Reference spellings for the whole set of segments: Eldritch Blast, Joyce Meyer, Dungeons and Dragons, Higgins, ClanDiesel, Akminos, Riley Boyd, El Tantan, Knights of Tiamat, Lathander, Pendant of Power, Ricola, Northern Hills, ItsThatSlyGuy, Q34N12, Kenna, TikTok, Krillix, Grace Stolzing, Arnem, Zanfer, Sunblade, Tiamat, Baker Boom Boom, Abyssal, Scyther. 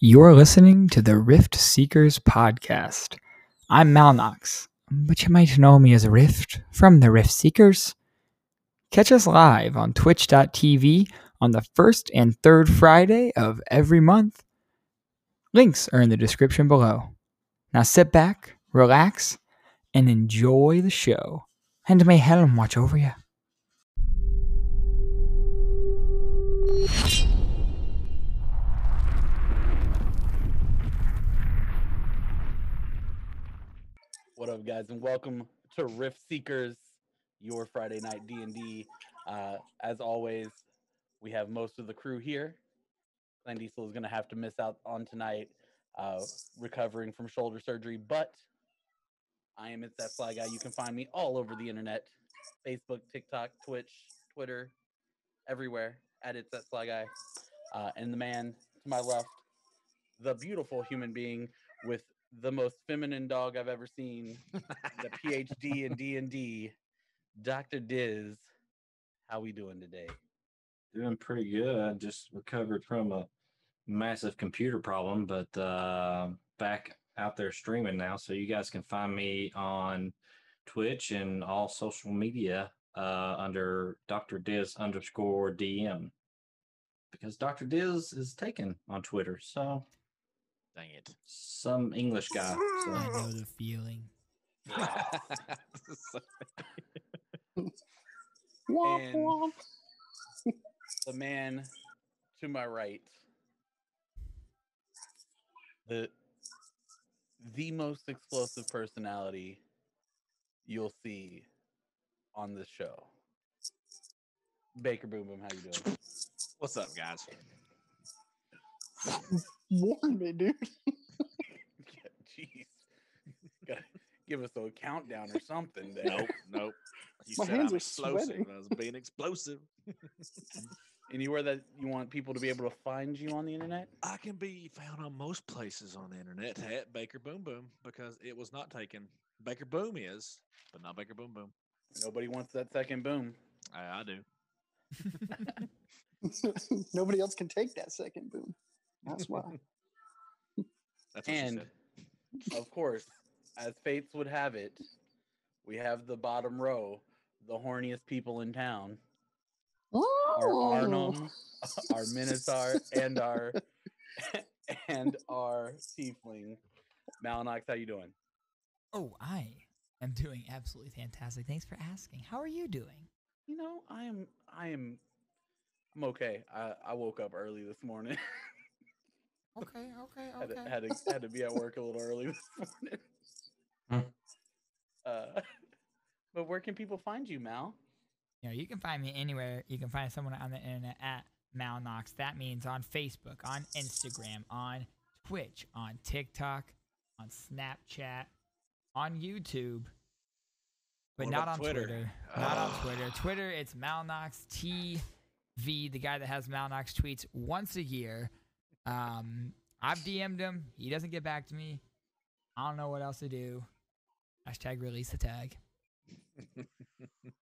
You're listening to the Rift Seekers podcast. I'm Malnox, but you might know me as Rift from the Rift Seekers. Catch us live on twitch.tv on the first and third Friday of every month. Links are in the description below. Now sit back, relax, and enjoy the show. And may Helm watch over you. What up, guys, and welcome to Rift Seekers, your Friday night D&D. As always, we have most of the crew here. ClanDiesel is going to have to miss out on tonight, recovering from shoulder surgery, but I am ItsThatSlyGuy. You can find me all over the internet, Facebook, TikTok, Twitch, Twitter, everywhere, at ItsThatSlyGuy. And the man to my left, the beautiful human being with the most feminine dog I've ever seen, the PhD in D&D, Dr. Diz. How we doing today? Doing pretty good. I just recovered from a massive computer problem, but back out there streaming now, so you guys can find me on Twitch and all social media under Dr. Diz _DM, because Dr. Diz is taken on Twitter, so... Dang it. Some English guy. So. I know the feeling. And the man to my right, the most explosive personality you'll see on this show. Baker Boom Boom, how you doing? What's up, guys? Warn me, dude. Jeez. Gotta give us a countdown or something. There. Nope. You my said hands I'm explosive. I was being explosive. Anywhere that you want people to be able to find you on the internet? I can be found on most places on the internet at Baker Boom Boom, because it was not taken. Baker Boom is, but not Baker Boom Boom. Nobody wants that second boom. I do. Nobody else can take that second boom. That's why. That's what and, of course, as fates would have it, we have the bottom row, the horniest people in town. Oh. Our Arnem, our Minotaur, and our Tiefling. Malnox, how you doing? Oh, I am doing absolutely fantastic. Thanks for asking. How are you doing? You know, I'm okay. I woke up early this morning. Okay. Had to be at work a little early this morning. But where can people find you, Mal? You know, you can find me anywhere. You can find someone on the internet at Malnox. That means on Facebook, on Instagram, on Twitch, on TikTok, on Snapchat, on YouTube, but not on Twitter. Not on Twitter. Twitter, it's Malnox TV, the guy that has Malnox tweets once a year. I've DM'd him. He doesn't get back to me. I don't know what else to do. Hashtag release the tag.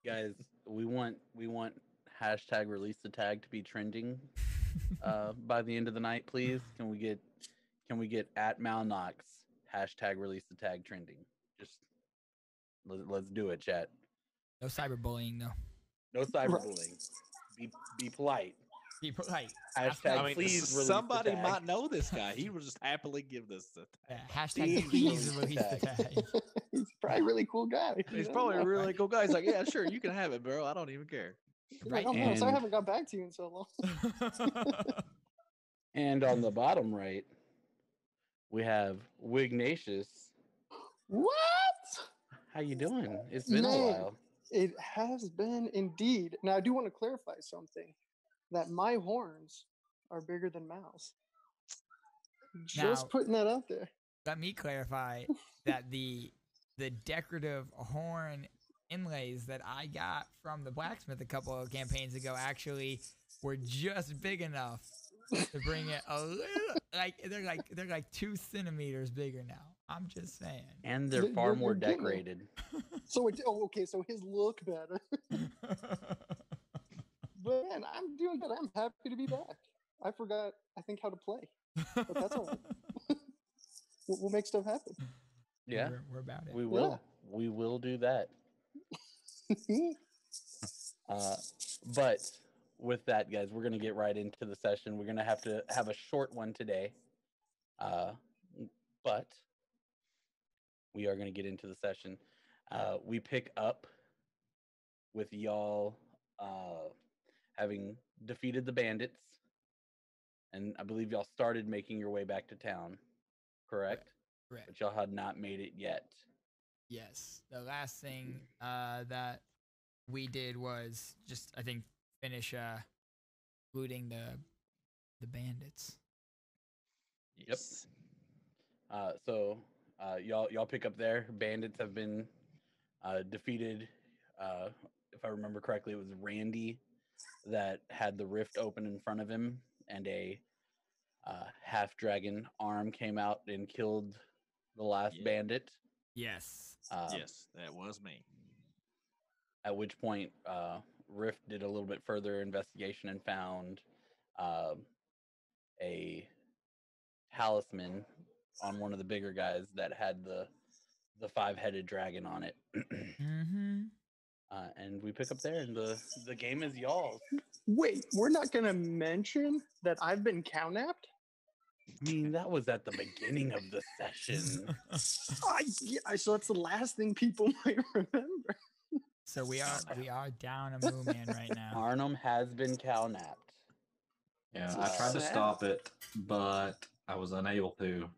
Guys, we want hashtag release the tag to be trending by the end of the night, please. Can we get at Malnox hashtag release the tag trending? Just let's do it, chat. No cyberbullying though. No cyberbullying. Be polite. Right. Hashtag, I mean, please. Somebody might know this guy. He will just happily give this. Yeah, hashtag please release the tag. He's probably a really cool guy. He's probably a really cool guy. He's like, yeah, sure, you can have it, bro. I don't even care. Right. Like, oh, so I haven't got back to you in so long. And on the bottom right, we have Wignacious. What? How you doing? It's been a while. It has been indeed. Now I do want to clarify something. That my horns are bigger than Mal's. Just now, putting that out there. Let me clarify that the decorative horn inlays that I got from the blacksmith a couple of campaigns ago actually were just big enough to bring it a little, like they're like 2 centimeters bigger now. I'm just saying. And they're far more decorated. So so his look better. But man, I'm doing good. I'm happy to be back. I forgot, I think, how to play. But that's all right. We'll make stuff happen. Yeah. We're about it. We will. Yeah. We will do that. But with that, guys, we're going to get right into the session. We're going to have a short one today. But we are going to get into the session. We pick up with y'all having defeated the bandits. And I believe y'all started making your way back to town, correct? Correct. But y'all had not made it yet. Yes. The last thing that we did was just, I think, finish looting the bandits. Yep. So y'all pick up there. Bandits have been defeated. If I remember correctly, it was Randy that had the rift open in front of him, and a half dragon arm came out and killed the last bandit. Yes. Yes, that was me. At which point, Rift did a little bit further investigation and found a talisman on one of the bigger guys that had the five-headed dragon on it. Mm-hmm. And we pick up there, and the game is y'all's. Wait, we're not going to mention that I've been cow-napped? I mean, that was at the beginning of the session. So that's the last thing people might remember. So we are down a Moo Man right now. Arnem has been cow-napped. Yeah, I tried to stop it, but I was unable to.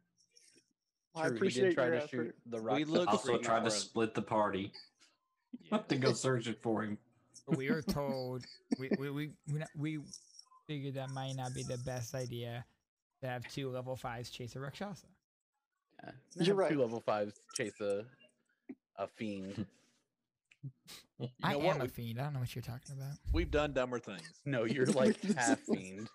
I appreciate your effort. Shoot the rock. Also tried to split the party. Yeah. To go searching for him. We were told we figured that might not be the best idea to have two level fives chase a Rakshasa. Yeah, you're right. Two level fives chase a fiend. You know, I am a fiend. I don't know what you're talking about. We've done dumber things. No, you're like half fiend.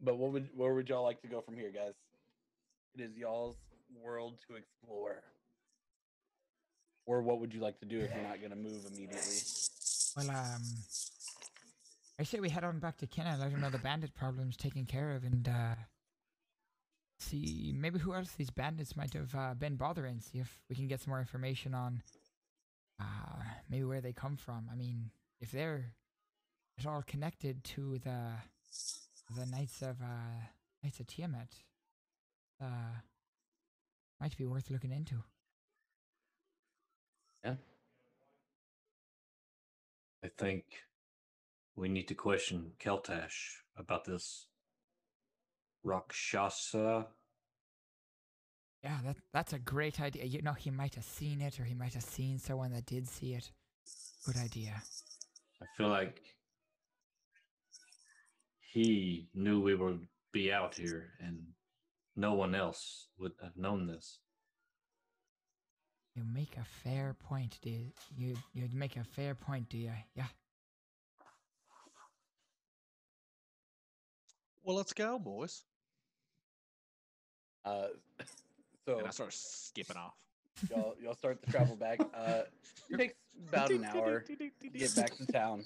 But where would y'all like to go from here, guys? It is y'all's world to explore. Or what would you like to do if you're not going to move immediately? Well, I say we head on back to Kenna. Let her know the bandit problem's taken care of, and see maybe who else these bandits might have been bothering. See if we can get some more information on maybe where they come from. I mean, if they're at all connected to the Knights of Tiamat, might be worth looking into. Yeah. I think we need to question Keltesh about this Rakshasa. Yeah, that's a great idea. You know, he might have seen it, or he might have seen someone that did see it. Good idea. I feel like he knew we would be out here, and no one else would have known this. You make a fair point, dude. You make a fair point, do you? Yeah. Well, let's go, boys. So and I start skipping off. Y'all start the travel back. It takes about an hour to get back to town.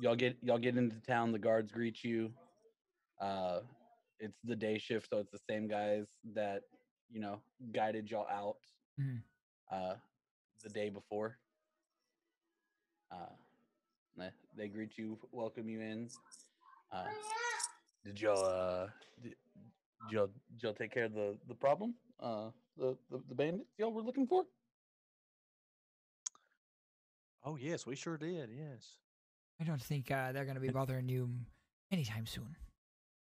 Y'all get into town. The guards greet you. It's the day shift, so it's the same guys that guided y'all out the day before. They greet you, welcome you in. Did y'all take care of the problem? The bandits y'all were looking for? Oh yes, we sure did. Yes. I don't think they're going to be bothering you anytime soon.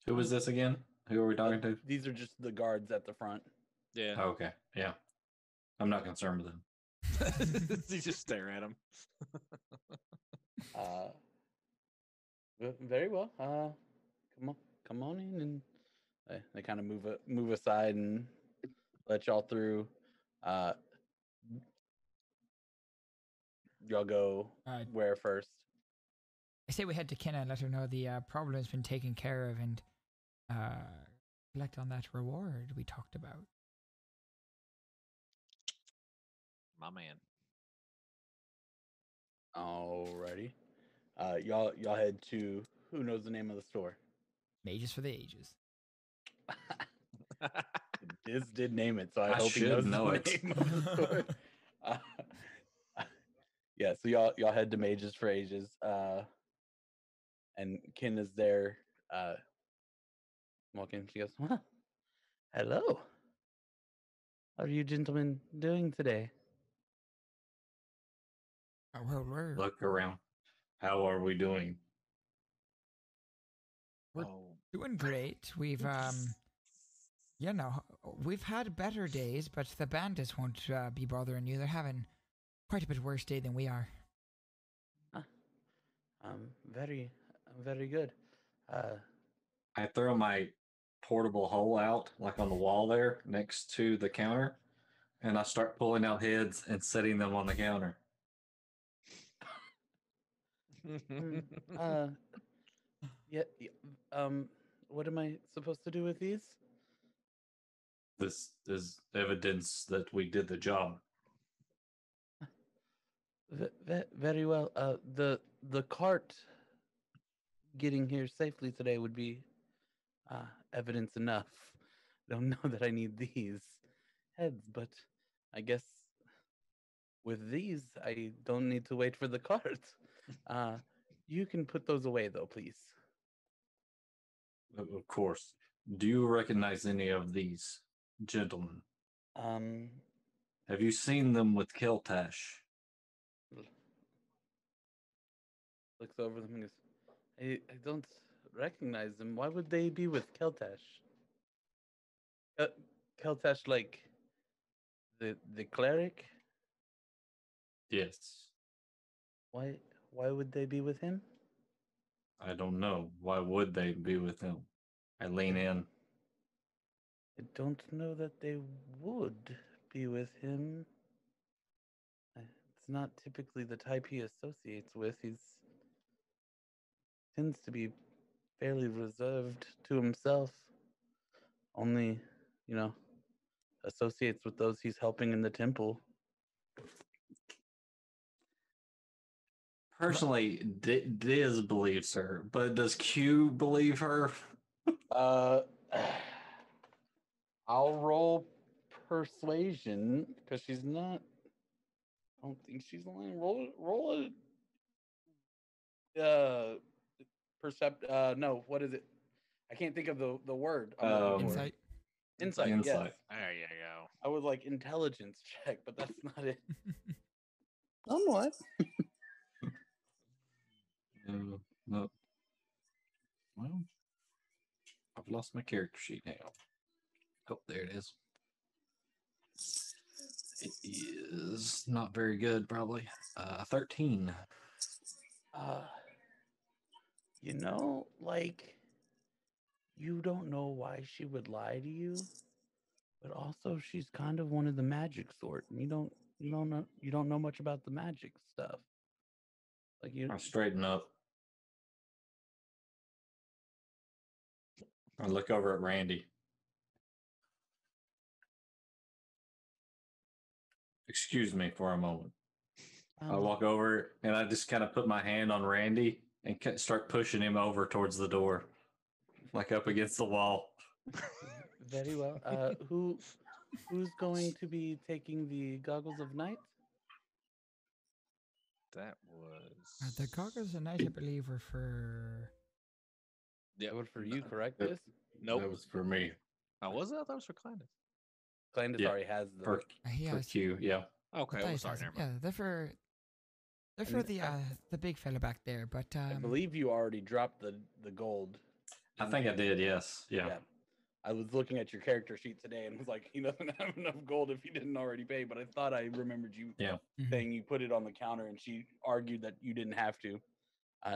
Who is this again? Who are we talking to? These are just the guards at the front. Yeah. Oh, okay. Yeah. I'm not concerned with them. You just stare at them. Very well. Come on in, and they kind of move aside and let y'all through. Y'all go where first? I say we head to Kenna and let her know the problem has been taken care of, and collect on that reward we talked about. My man. Alrighty. Y'all head to who knows the name of the store? Mages for the Ages. Diz did name it, so I hope he knows the name of the store. Yeah, so y'all head to Mages for Ages, and Ken is there. Walking, she goes, "Huh? Hello. How are you gentlemen doing today?" Look around. How are we doing? We're doing great. We've you know, we've had better days, but the bandits won't be bothering you. They're having quite a bit worse day than we are. Very, very good. I throw my portable hole out, like on the wall there, next to the counter, and I start pulling out heads and setting them on the counter. What am I supposed to do with these? This is evidence that we did the job. Very well. The cart getting here safely today would be evidence enough. Don't know that I need these heads, but I guess with these, I don't need to wait for the cart. You can put those away, though, please. Of course. Do you recognize any of these gentlemen? Have you seen them with Keltesh? Looks over them and goes, I don't recognize them. Why would they be with Keltesh? Keltesh, like the cleric? Yes. Why would they be with him? I don't know. Why would they be with him? I lean in. I don't know that they would be with him. It's not typically the type he associates with. He tends to be fairly reserved to himself. Only, you know, associates with those he's helping in the temple. Personally, Diz believes her, but does Q believe her? I'll roll persuasion because she's not. I don't think she's lying. Roll a no, what is it? I can't think of the word. Insight. Yes. There you go. I was like intelligence check, but that's not it. Somewhat. No. Well, I've lost my character sheet now. Oh, there it is. It is not very good, probably. 13. You know, like, you don't know why she would lie to you, but also she's kind of one of the magic sort, and you don't know much about the magic stuff. Like I straighten up. I look over at Randy. Excuse me for a moment. I walk over and I just kind of put my hand on Randy and start pushing him over towards the door, like up against the wall. Very well. Who's going to be taking the goggles of night? That was the goggles of night, I believe, were for. Yeah, that was for you, correct? This? Nope. That was for me. Oh, was it? I thought it was for ClanDies. ClanDies already has the for Q, yeah. Okay, I'm sorry, never mind. Yeah, they're for the big fella back there, but I believe you already dropped the gold. I think I did, yes. Yeah. I was looking at your character sheet today and was like, he doesn't have enough gold if he didn't already pay, but I thought I remembered you saying you put it on the counter and she argued that you didn't have to.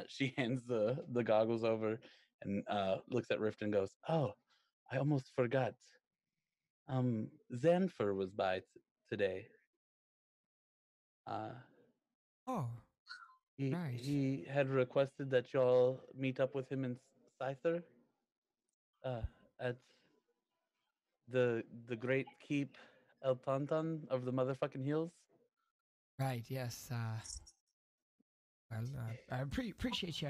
She hands the goggles over and looks at Rift and goes, "Oh, I almost forgot. Zanfer was by today. Nice. He had requested that y'all meet up with him in Scyther at the Great Keep El Tantan of the motherfucking hills." Right, yes. Well, I appreciate you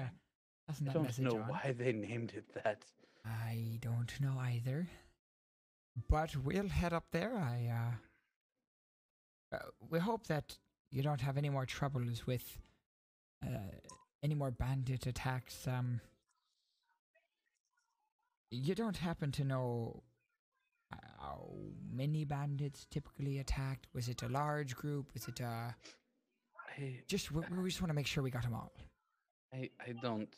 passing that message on. I don't know why they named it that. I don't know either. But we'll head up there. We hope that you don't have any more troubles with any more bandit attacks. You don't happen to know how many bandits typically attacked? Was it a large group? Was it a... we just want to make sure we got them all. I don't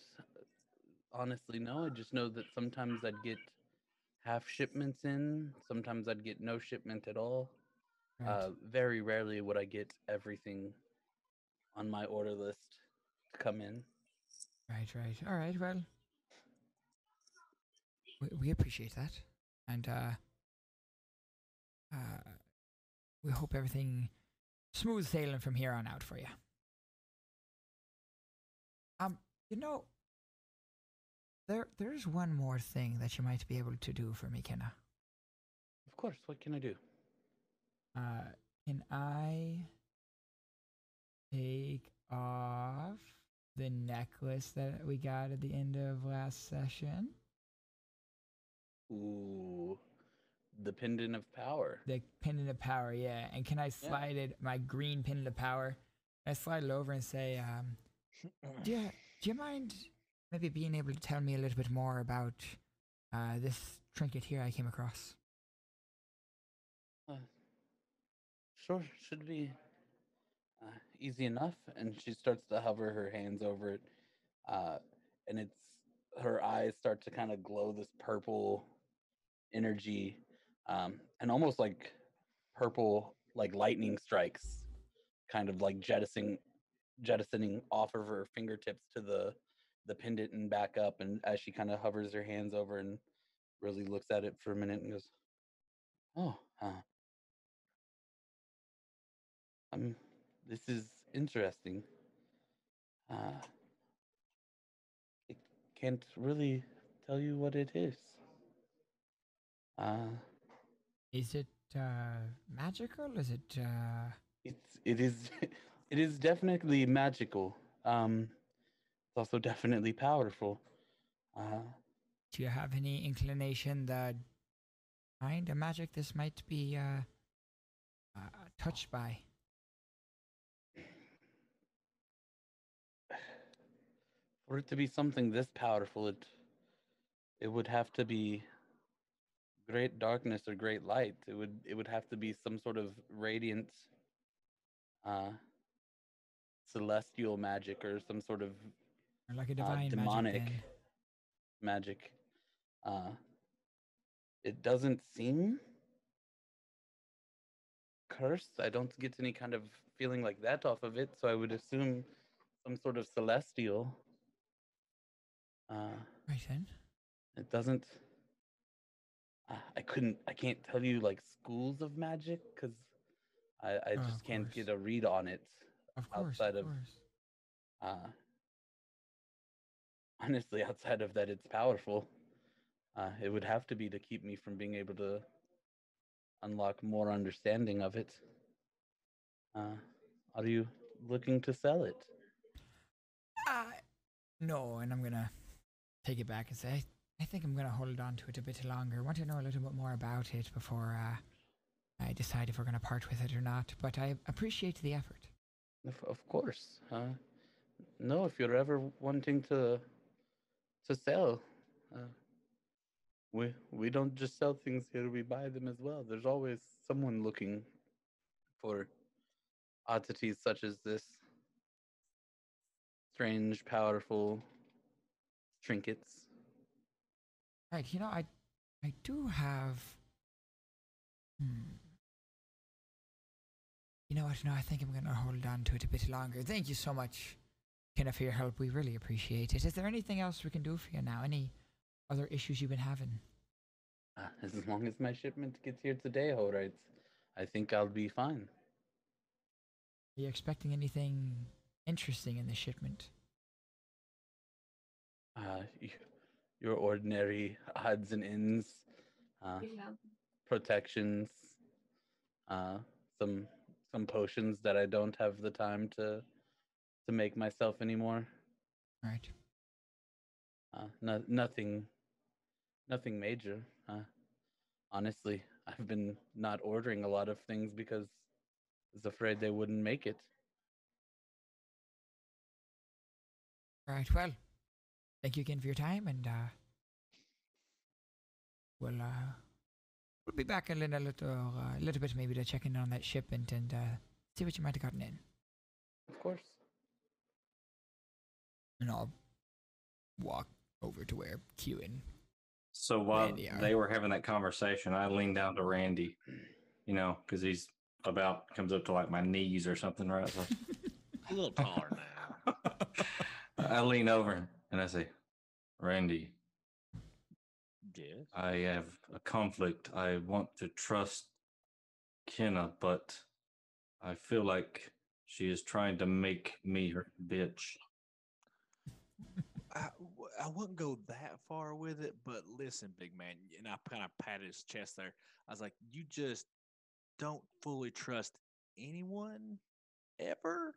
honestly know. I just know that sometimes I'd get half shipments in. Sometimes I'd get no shipment at all. Right. Very rarely would I get everything on my order list to come in. Right. All right, well... We appreciate that. And we hope everything smooth sailing from here on out for you. You know, there's one more thing that you might be able to do for me, Kenna. Of course, what can I do? Can I take off the necklace that we got at the end of last session? Ooh, the Pendant of Power. The Pendant of Power, yeah. And can I slide it, my green Pendant of Power, I slide it over and say, do you mind maybe being able to tell me a little bit more about this trinket here I came across? Sure, should be easy enough. And she starts to hover her hands over it, and it's her eyes start to kind of glow this purple energy, and almost like purple, like lightning strikes, kind of like jettisoning off of her fingertips to the pendant and back up. And as she kind of hovers her hands over and really looks at it for a minute and goes, "Oh, this is interesting. I can't really tell you what it is." Is it magical? Is it it is definitely magical. It's also definitely powerful. Do you have any inclination that kind of magic this might be touched by? For it to be something this powerful, it would have to be great darkness or great light. It would have to be some sort of radiant celestial magic, or some sort of like a divine demonic magic. It doesn't seem cursed. I don't get any kind of feeling like that off of it, so I would assume some sort of celestial. Right then. It doesn't... I can't tell you like schools of magic, because I just can't get a read on it outside of that it's powerful. It would have to be to keep me from being able to unlock more understanding of it. Are you looking to sell it? No, and I'm gonna take it back and say, I think I'm going to hold on to it a bit longer. I want to know a little bit more about it before I decide if we're going to part with it or not. But I appreciate the effort. Of course. No, if you're ever wanting to sell, we don't just sell things here. We buy them as well. There's always someone looking for oddities such as this. Strange, powerful trinkets. Right, you know, I do have... You know what, no, I think I'm going to hold on to it a bit longer. Thank you so much, Kenna, for your help. We really appreciate it. Is there anything else we can do for you now? Any other issues you've been having? As long as my shipment gets here today, all right, I think I'll be fine. Are you expecting anything interesting in the shipment? Your ordinary odds and ends, protections, some potions that I don't have the time to to make myself anymore. All right. Nothing major. Honestly, I've been not ordering a lot of things because I was afraid they wouldn't make it. All right. Well, thank you again for your time, and we'll be back in a little bit, maybe to check in on that ship and see what you might have gotten in. Of course. And I'll walk over to where Q and so while Randy are. They were having that conversation, I leaned down to Randy, you know, because he's comes up to like my knees or something, right? So. A little taller now. I lean over and I say, Randy. Yes. I have a conflict. I want to trust Kenna, but I feel like she is trying to make me her bitch. I wouldn't go that far with it, but listen, big man, and I kind of patted his chest there. I was like, you just don't fully trust anyone ever?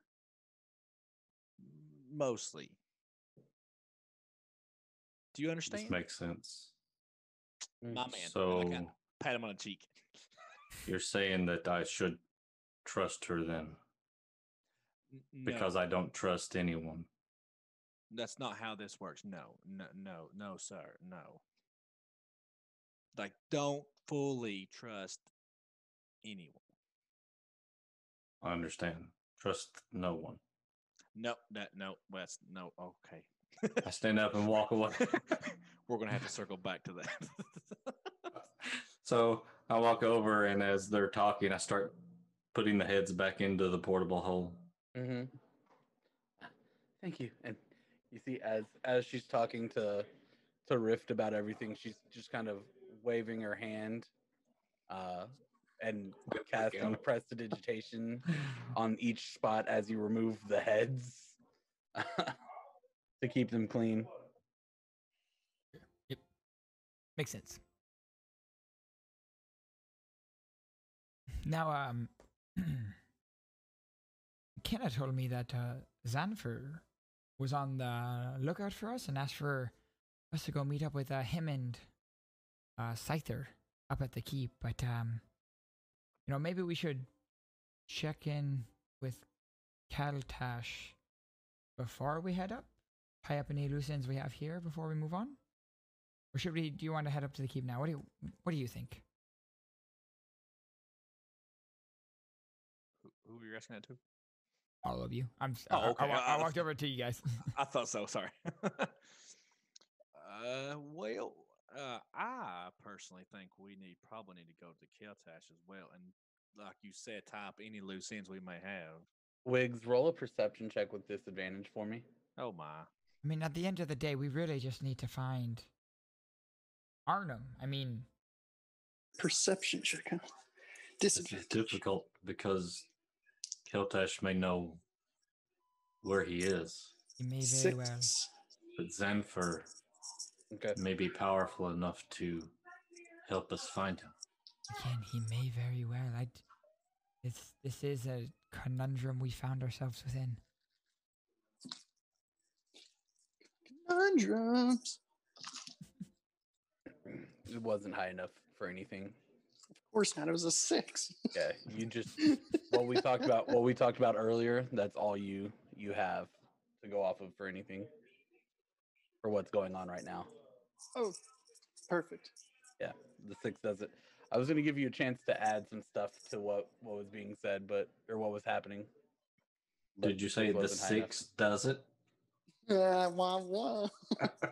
Mostly. Do you understand? This makes sense. My man. So, I kind of pat him on the cheek. You're saying that I should trust her then? No. Because I don't trust anyone. That's not how this works. No, sir. No. Like, don't fully trust anyone. I understand. Trust no one. No. Okay. I stand up and walk away. We're going to have to circle back to that. So I walk over, and as they're talking, I start putting the heads back into the portable hole. Mm-hmm. Thank you. And you see, as she's talking to Rift about everything, she's just kind of waving her hand and casting prestidigitation on each spot as you remove the heads to keep them clean. Yep. Makes sense. Now, Kenna told me that Zanfer was on the lookout for us and asked for us to go meet up with him and Scyther up at the keep. But, you know, maybe we should check in with Keltesh before we head up, tie up any loose ends we have here before we move on. Or should we? Do you want to head up to the keep now? What do you think? Who were you asking that to? All of you. Okay. I walked over to you guys. I thought so. Sorry. I personally think we probably need to go to the Keltesh as well, and like you said, tie up any loose ends we may have. Wiggs, roll a perception check with disadvantage for me. Oh my! I mean, at the end of the day, we really just need to find Arnem. I mean, perception check. Huh? Disadvantage. This is difficult because Keltesh may know where he is. He may very well. But Zanfer may be powerful enough to help us find him. Again, he may very well. This is a conundrum we found ourselves within. Conundrums. It wasn't high enough for anything. Of course not. It was a 6. Yeah, you just what we talked about earlier. That's all you have to go off of for anything, for what's going on right now. Oh, perfect. Yeah, the 6 does it. I was going to give you a chance to add some stuff to what was being said, or what was happening. But did you say the 6 does it? Yeah, wah wah.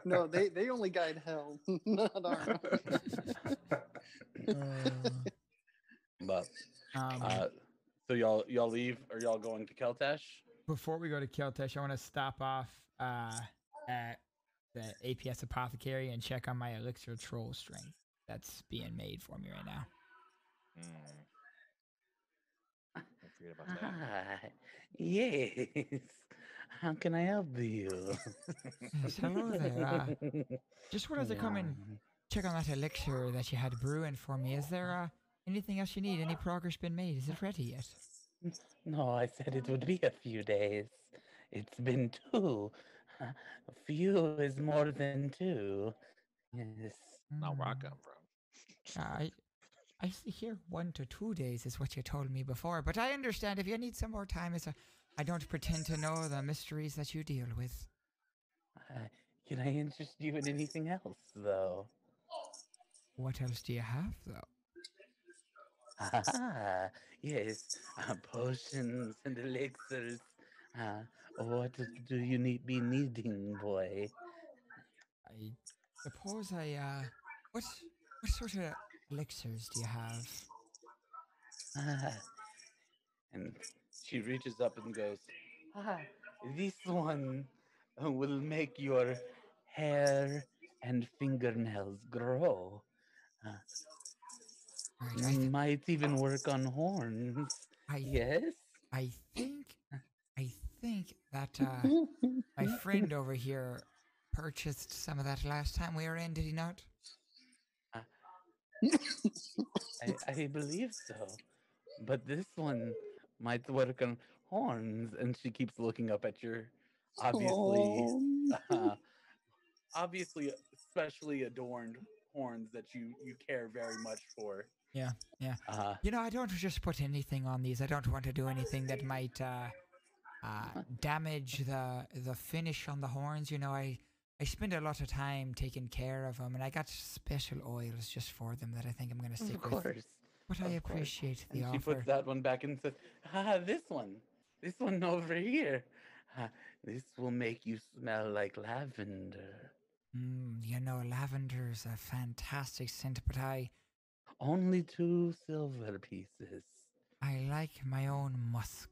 No, they only guide hell, not our. But so y'all leave, or y'all going to Keltesh? Before we go to Keltesh, I want to stop off at the APS apothecary and check on my elixir troll strength that's being made for me right now. Don't forget about that. Yes, how can I help you? Yes, hello there. Just wanted to come in. Check on that elixir that you had brewing for me. Is there anything else you need? Any progress been made? Is it ready yet? No, I said it would be a few days. It's been two. A few is more than two. Yes. Now where I come from. I see here 1 to 2 days is what you told me before, but I understand if you need some more time. I don't pretend to know the mysteries that you deal with. Can I interest you in anything else, though? What else do you have, though? Ah, yes, potions and elixirs. What do you be needing, boy? I suppose what sort of elixirs do you have? And she reaches up and goes, this one will make your hair and fingernails grow. Right, might even work on horns. Yes? I think that my friend over here purchased some of that last time we were in, did he not? I believe so. But this one might work on horns. And she keeps looking up at your obviously especially adorned horns that you care very much for. Yeah, yeah. You know, I don't just put anything on these. I don't want to do anything that might damage the finish on the horns. You know, I spend a lot of time taking care of them, and I got special oils just for them that I think I'm going to stick with. Of course. But I appreciate the offer. She puts that one back and says, this one over here. This will make you smell like lavender. You know, lavender is a fantastic scent, but only 2 silver pieces. I like my own musk.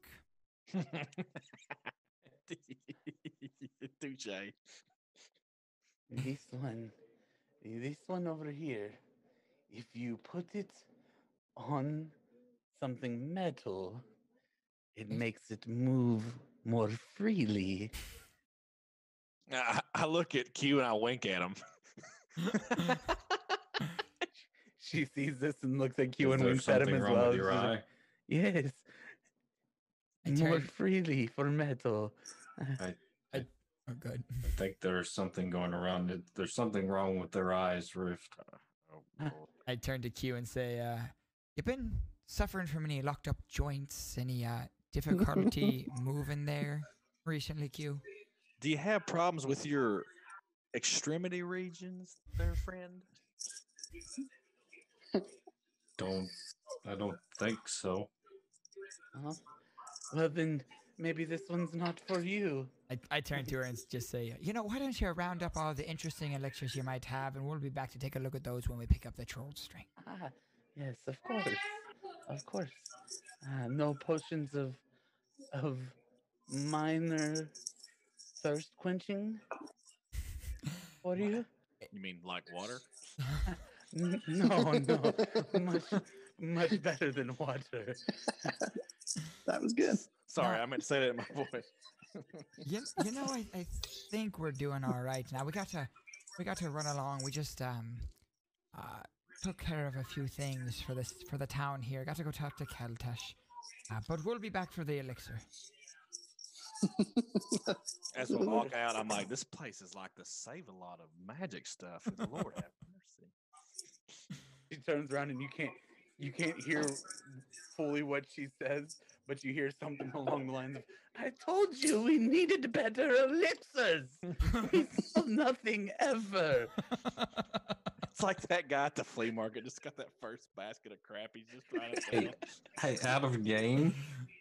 Touché. This one over here, if you put it on something metal, it makes it move more freely. I look at Q and I wink at him. She sees this and looks at Q and winks at him as well. Like, yes. More freely for metal. Oh, good. I think there's something going around. There's something wrong with their eyes, Rift. Oh, I turn to Q and say, you've been suffering from any locked up joints, any difficulty moving there recently, Q? Do you have problems with your extremity regions there, friend? I don't think so. Well, then maybe this one's not for you. I turn to her and just say, you know, why don't you round up all the interesting elixirs you might have, and we'll be back to take a look at those when we pick up the troll string. Yes, of course. Of course. No potions of minor thirst quenching? What are you? You mean like water? No. Much better than water. That was good. Sorry, I meant to say that in my voice. You know, I think we're doing all right now. We got to run along. We just took care of a few things for the town here. Got to go talk to Keltesh, but we'll be back for the elixir. As we walk out, I'm like, this place is like the Save-A-Lot of magic stuff. The Lord have mercy. She turns around and you can't hear fully what she says, but you hear something along the lines of, I told you we needed better elixirs. We saw nothing ever. It's like that guy at the flea market just got that first basket of crap. He's just trying to sell it. Hey, out of game,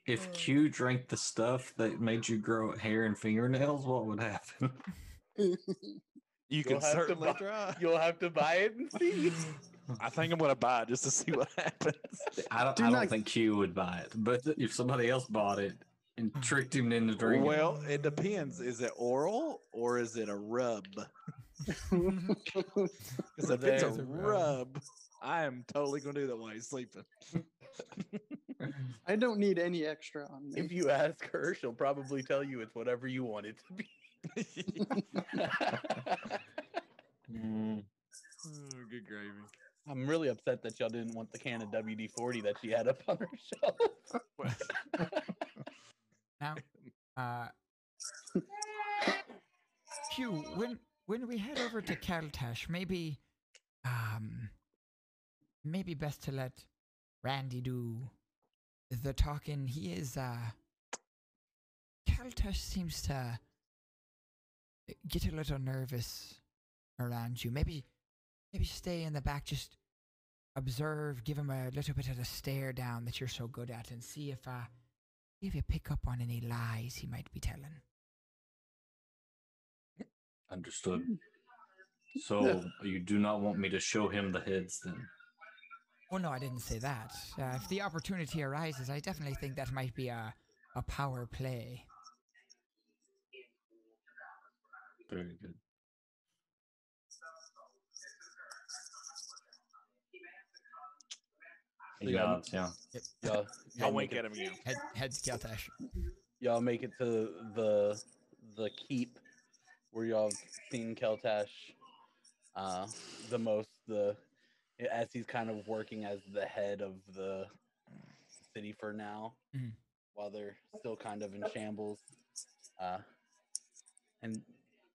if Q drank the stuff that made you grow hair and fingernails, what would happen? You'll have to buy it and see. I think I'm going to buy it just to see what happens. I don't think Q would buy it, but if somebody else bought it and tricked him into drinking. Well, it depends. Is it oral or is it a rub? Because if it's a rub, I am totally going to do that while he's sleeping. I don't need any extra on me. If you ask her, she'll probably tell you it's whatever you want it to be. Oh, good gravy. I'm really upset that y'all didn't want the can of WD-40 that she had up on her shelf. Now, Q, when we head over to Keltesh, maybe, maybe best to let Randy do the talking. He is, Keltesh seems to get a little nervous around you. Maybe stay in the back, just observe, give him a little bit of the stare down that you're so good at, and see if you pick up on any lies he might be telling. Understood. So you do not want me to show him the heads, then? Oh no, I didn't say that. If the opportunity arises, I definitely think that might be a power play. Very good. Yeah. Y'all wink at him again. Head to Keltesh. Y'all make it to the keep where y'all seen Keltesh the most. As he's kind of working as the head of the city for now, while they're still kind of in shambles. And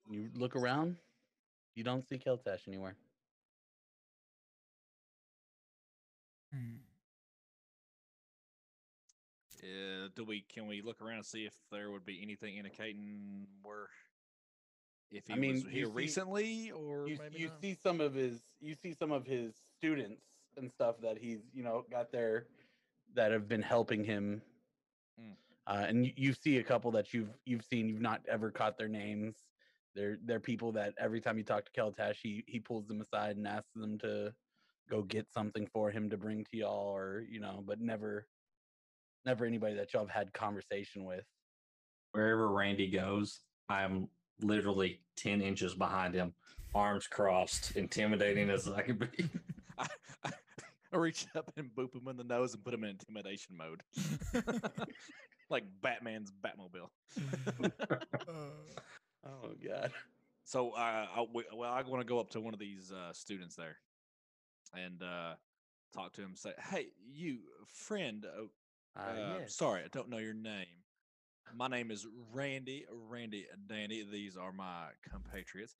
you look around, you don't see Keltesh anywhere. Can we look around and see if there would be anything indicating where, if he was here recently, or maybe you see some of his, you see some of his students and stuff that he's, you know, got there that have been helping him, and you see a couple that you've seen, you've not ever caught their names. They're people that every time you talk to Keltesh, he pulls them aside and asks them to go get something for him to bring to y'all, or, you know, but never anybody that y'all have had conversation with. Wherever Randy goes, I'm literally 10 inches behind him, arms crossed, intimidating as I can be. I reach up and boop him in the nose and put him in intimidation mode. Like Batman's Batmobile. Oh, God. So, I want to go up to one of these students there and talk to him, say, hey, you, friend, yes. Sorry, I don't know your name. My name is Randy Dandy. These are my compatriots.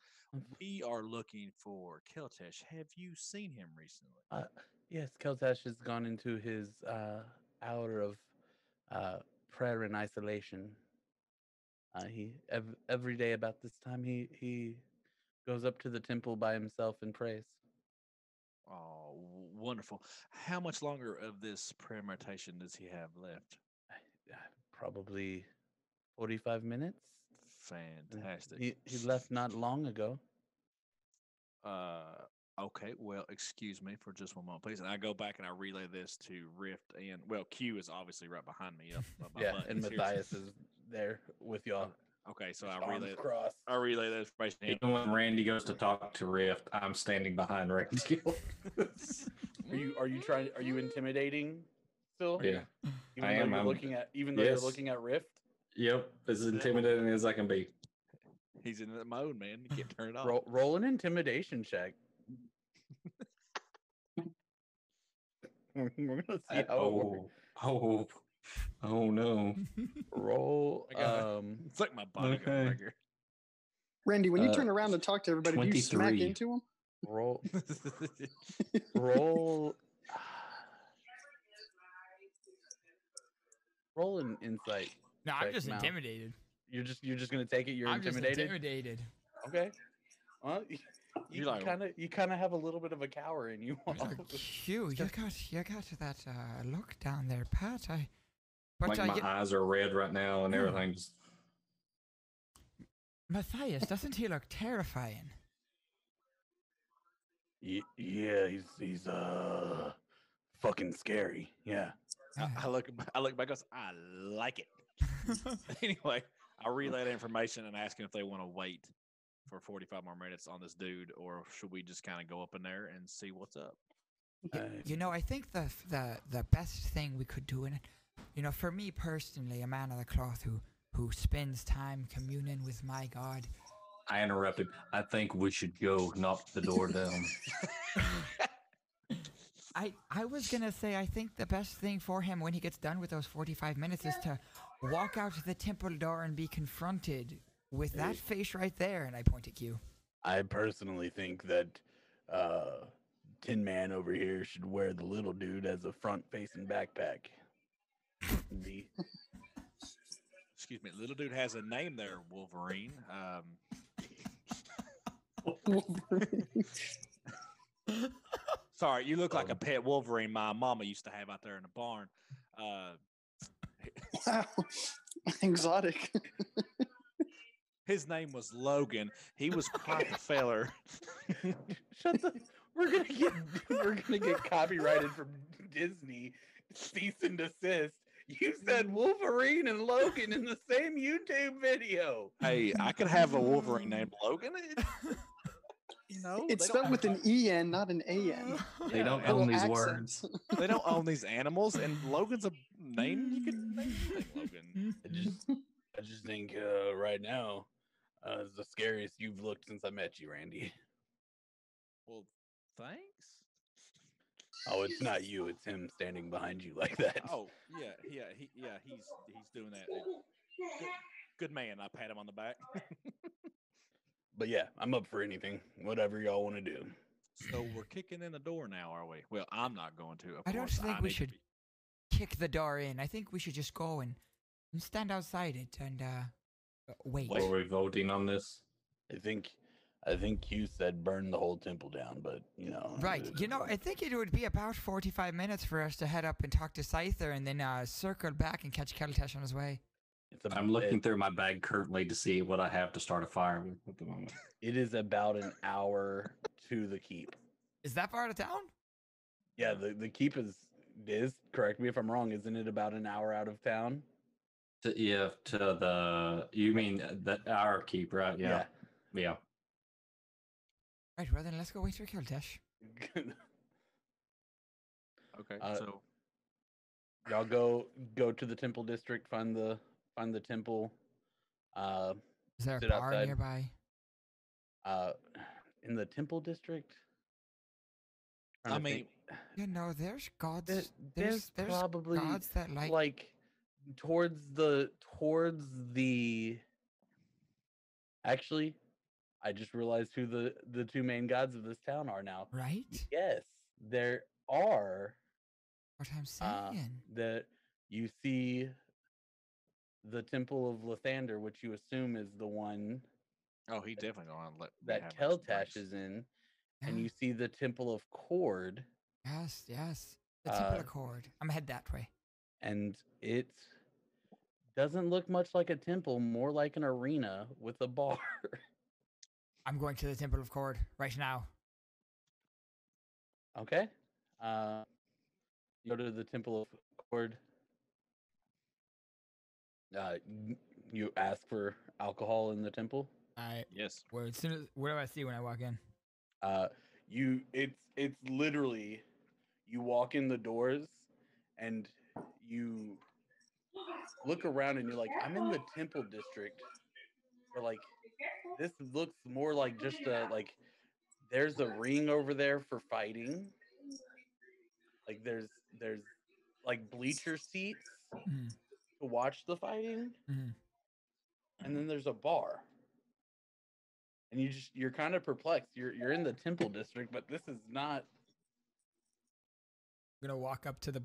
We are looking for Keltesh. Have you seen him recently? Yes, Keltesh has gone into his hour of prayer and isolation. Every day about this time, he goes up to the temple by himself and prays. Oh, wonderful. How much longer of this prayer meditation does he have left? Probably 45 minutes. Fantastic. He left not long ago. Okay, well, excuse me for just one moment, please. And I go back and I relay this to Rift and, well, Q is obviously right behind me. And Matthias is there with y'all. Okay, so I relay that information. Even when Randy goes to talk to Rift, I'm standing behind Randy. Are you intimidating still? Yeah. Even though you're looking at Rift? Yep. As intimidating as I can be. He's in that mode, man. You can't turn it off. Roll an intimidation check. We're gonna see Oh no. Roll. It's like my body got bigger. Randy, when you turn around to talk to everybody, do you smack into them? Roll an insight. No, I'm just intimidated. You're just gonna take it. I'm just intimidated. Okay. Well, you kind of have a little bit of a cower in you. You got that look down there, Pat. My eyes are red right now and everything's... Matthias, doesn't he look terrifying? Yeah, he's fucking scary. Yeah. I look back and go, I like it. Anyway, I relay that information and ask him if they want to wait for 45 more minutes on this dude, or should we just kind of go up in there and see what's up? You know, I think the best thing we could do in it, you know, for me personally, a man of the cloth who spends time communing with my God. I interrupted. I think we should go knock the door down. I was going to say, I think the best thing for him when he gets done with those 45 minutes is to walk out the temple door and be confronted with that face right there, and I point at Q. I personally think that Tin Man over here should wear the little dude as a front-facing backpack. Excuse me, little dude has a name there, Wolverine. Sorry, you look like a pet Wolverine my mama used to have out there in the barn. Wow, exotic. His name was Logan. He was quite a feller. Shut the. We're gonna get copyrighted from Disney. Cease and desist. You said Wolverine and Logan in the same YouTube video. Hey, I could have a Wolverine named Logan. You know, it's spelled with an E-N, not an A-N. They don't own these words. They don't own these animals, and Logan's a name you can name Logan. I just think right now is the scariest you've looked since I met you, Randy. Well, thanks. Oh, it's not you. It's him standing behind you like that. Oh, yeah. He's doing that. Good man. I pat him on the back. But yeah, I'm up for anything. Whatever y'all want to do. So we're kicking in the door now, are we? Well, I'm not going to. I don't think we should kick the door in. I think we should just go and stand outside it and wait. Are we voting on this? I think you said burn the whole temple down, but, you know. Right. You know, I think it would be about 45 minutes for us to head up and talk to Scyther and then circle back and catch Keltesh on his way. I'm looking through my bag currently to see what I have to start a fire with at the moment. It is about an hour to the keep. Is that far out of town? Yeah, the keep is, correct me if I'm wrong, isn't it about an hour out of town? You mean the hour keep, right? Yeah. Right, well then let's go wait for Keltesh. Okay, so y'all go to the temple district, find the temple. Is there a bar outside. Nearby? In the temple district. I mean, you know, there's gods. There's probably gods that like towards the. Actually, I just realized who the two main gods of this town are now. Right? Yes, there are. What I'm saying. That you see. The Temple of Lathander, which you assume is the one. Oh, he definitely don't want to let that Keltesh is in, yeah. And you see the Temple of Cord. Yes, the Temple of Cord. I'm gonna head that way. And it doesn't look much like a temple, more like an arena with a bar. I'm going to the Temple of Cord right now. Okay. Go to the Temple of Cord. You ask for alcohol in the temple? Yes. Well, as soon as, what do I see when I walk in? It's literally, you walk in the doors and you look around and you're like, I'm in the temple district. Or like, this looks more like just a, like, there's a ring over there for fighting. Like there's like bleacher seats. Mm-hmm. To watch the fighting, mm-hmm. And then there's a bar, and you're kind of perplexed. You're in the temple district, but this is not. I'm gonna walk up to the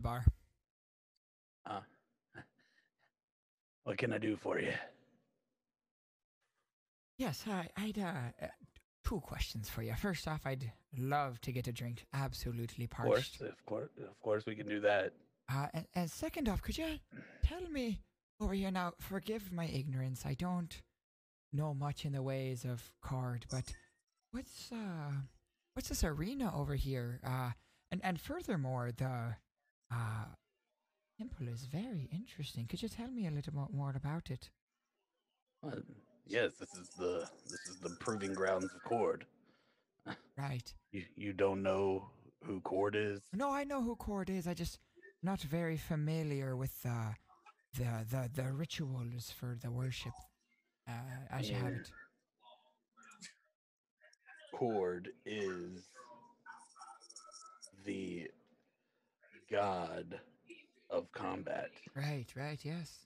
bar. What can I do for you? Yes, hi. I'd two questions for you. First off, I'd love to get a drink. Absolutely parched. Of course, we can do that. And second off, could you tell me over here now, forgive my ignorance, I don't know much in the ways of card, but what's this arena over here? And furthermore, the temple is very interesting. Could you tell me a little more about it? Yes, this is the proving grounds of Cord. Right. You don't know who Cord is? No, I know who Cord is. I just not very familiar with the rituals for the worship as you have it. Cord is the god of combat. Right, yes.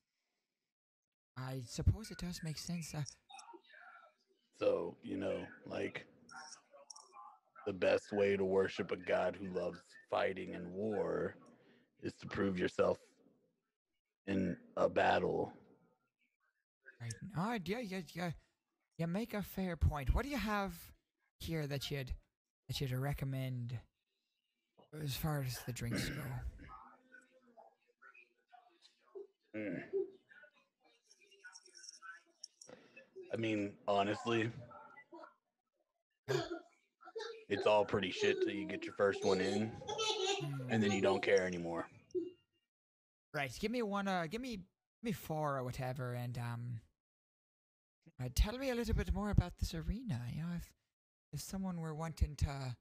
I suppose it does make sense. So, you know, like, the best way to worship a god who loves fighting and war is to prove yourself in a battle. Right. Oh, yeah. You make a fair point. What do you have here that you'd recommend as far as the drinks go? I mean, honestly, it's all pretty shit till you get your first one in, and then you don't care anymore. Right. Give me one. Give me four or whatever, and tell me a little bit more about this arena. You know, if someone were wanting to